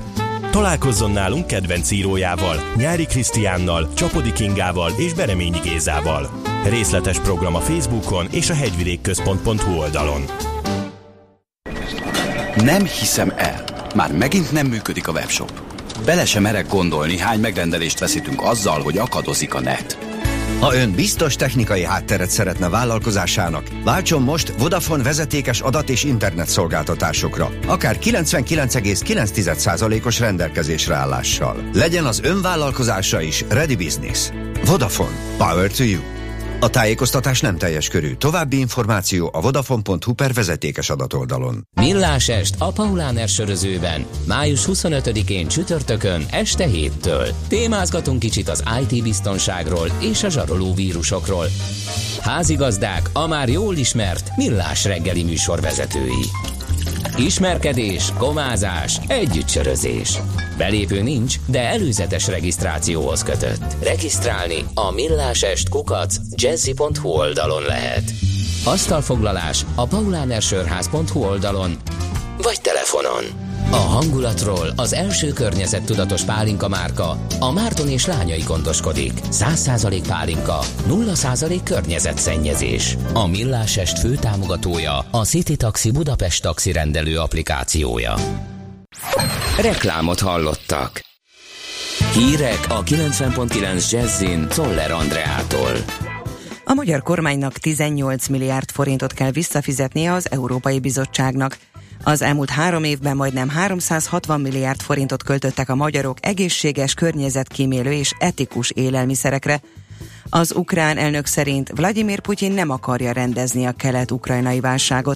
Találkozzon nálunk kedvenc írójával, Nyári Krisztiánnal, Csapodi Kingával és Bereményi Gézával. Részletes program a Facebookon és a hegyvidékközpont pont hu oldalon. Nem hiszem el. Már megint nem működik a webshop. Bele sem merek gondolni, hány megrendelést veszítünk azzal, hogy akadozik a net. Ha ön biztos technikai hátteret szeretne vállalkozásának, váltson most Vodafone vezetékes adat- és internetszolgáltatásokra, akár kilencvenkilenc egész kilenc százalékos rendelkezésre állással. Legyen az ön vállalkozása is Ready Business. Vodafone. Power to you. A tájékoztatás nem teljes körű. További információ a vodafone pont hu per vezetékes adatoldalon. Millás est a Paulán sörözőben. május huszonötödikén csütörtökön este héttől. Témázgatunk kicsit az i té biztonságról és a zsaroló vírusokról. Házigazdák a már jól ismert Millás reggeli műsorvezetői. Ismerkedés, komázás, együttsörözés. Belépő nincs, de előzetes regisztrációhoz kötött. Regisztrálni a millásest kukac jazzy pont hu oldalon lehet. Asztalfoglalás a paulanersörház pont hu oldalon, vagy telefonon. A hangulatról az első környezettudatos pálinka márka, a Márton és lányai gondoskodik. száz százalék pálinka, nulla százalék környezetszennyezés. A Millás est főtámogatója a City Taxi Budapest taxi rendelő applikációja. Reklámot hallottak. Hírek a kilencven pont kilenc Jazzin Czoller Andreától. A magyar kormánynak tizennyolc milliárd forintot kell visszafizetnie az Európai Bizottságnak. Az elmúlt három évben majdnem háromszázhatvan milliárd forintot költöttek a magyarok egészséges, környezetkímélő és etikus élelmiszerekre. Az ukrán elnök szerint Vladimir Putyin nem akarja rendezni a kelet-ukrajnai válságot,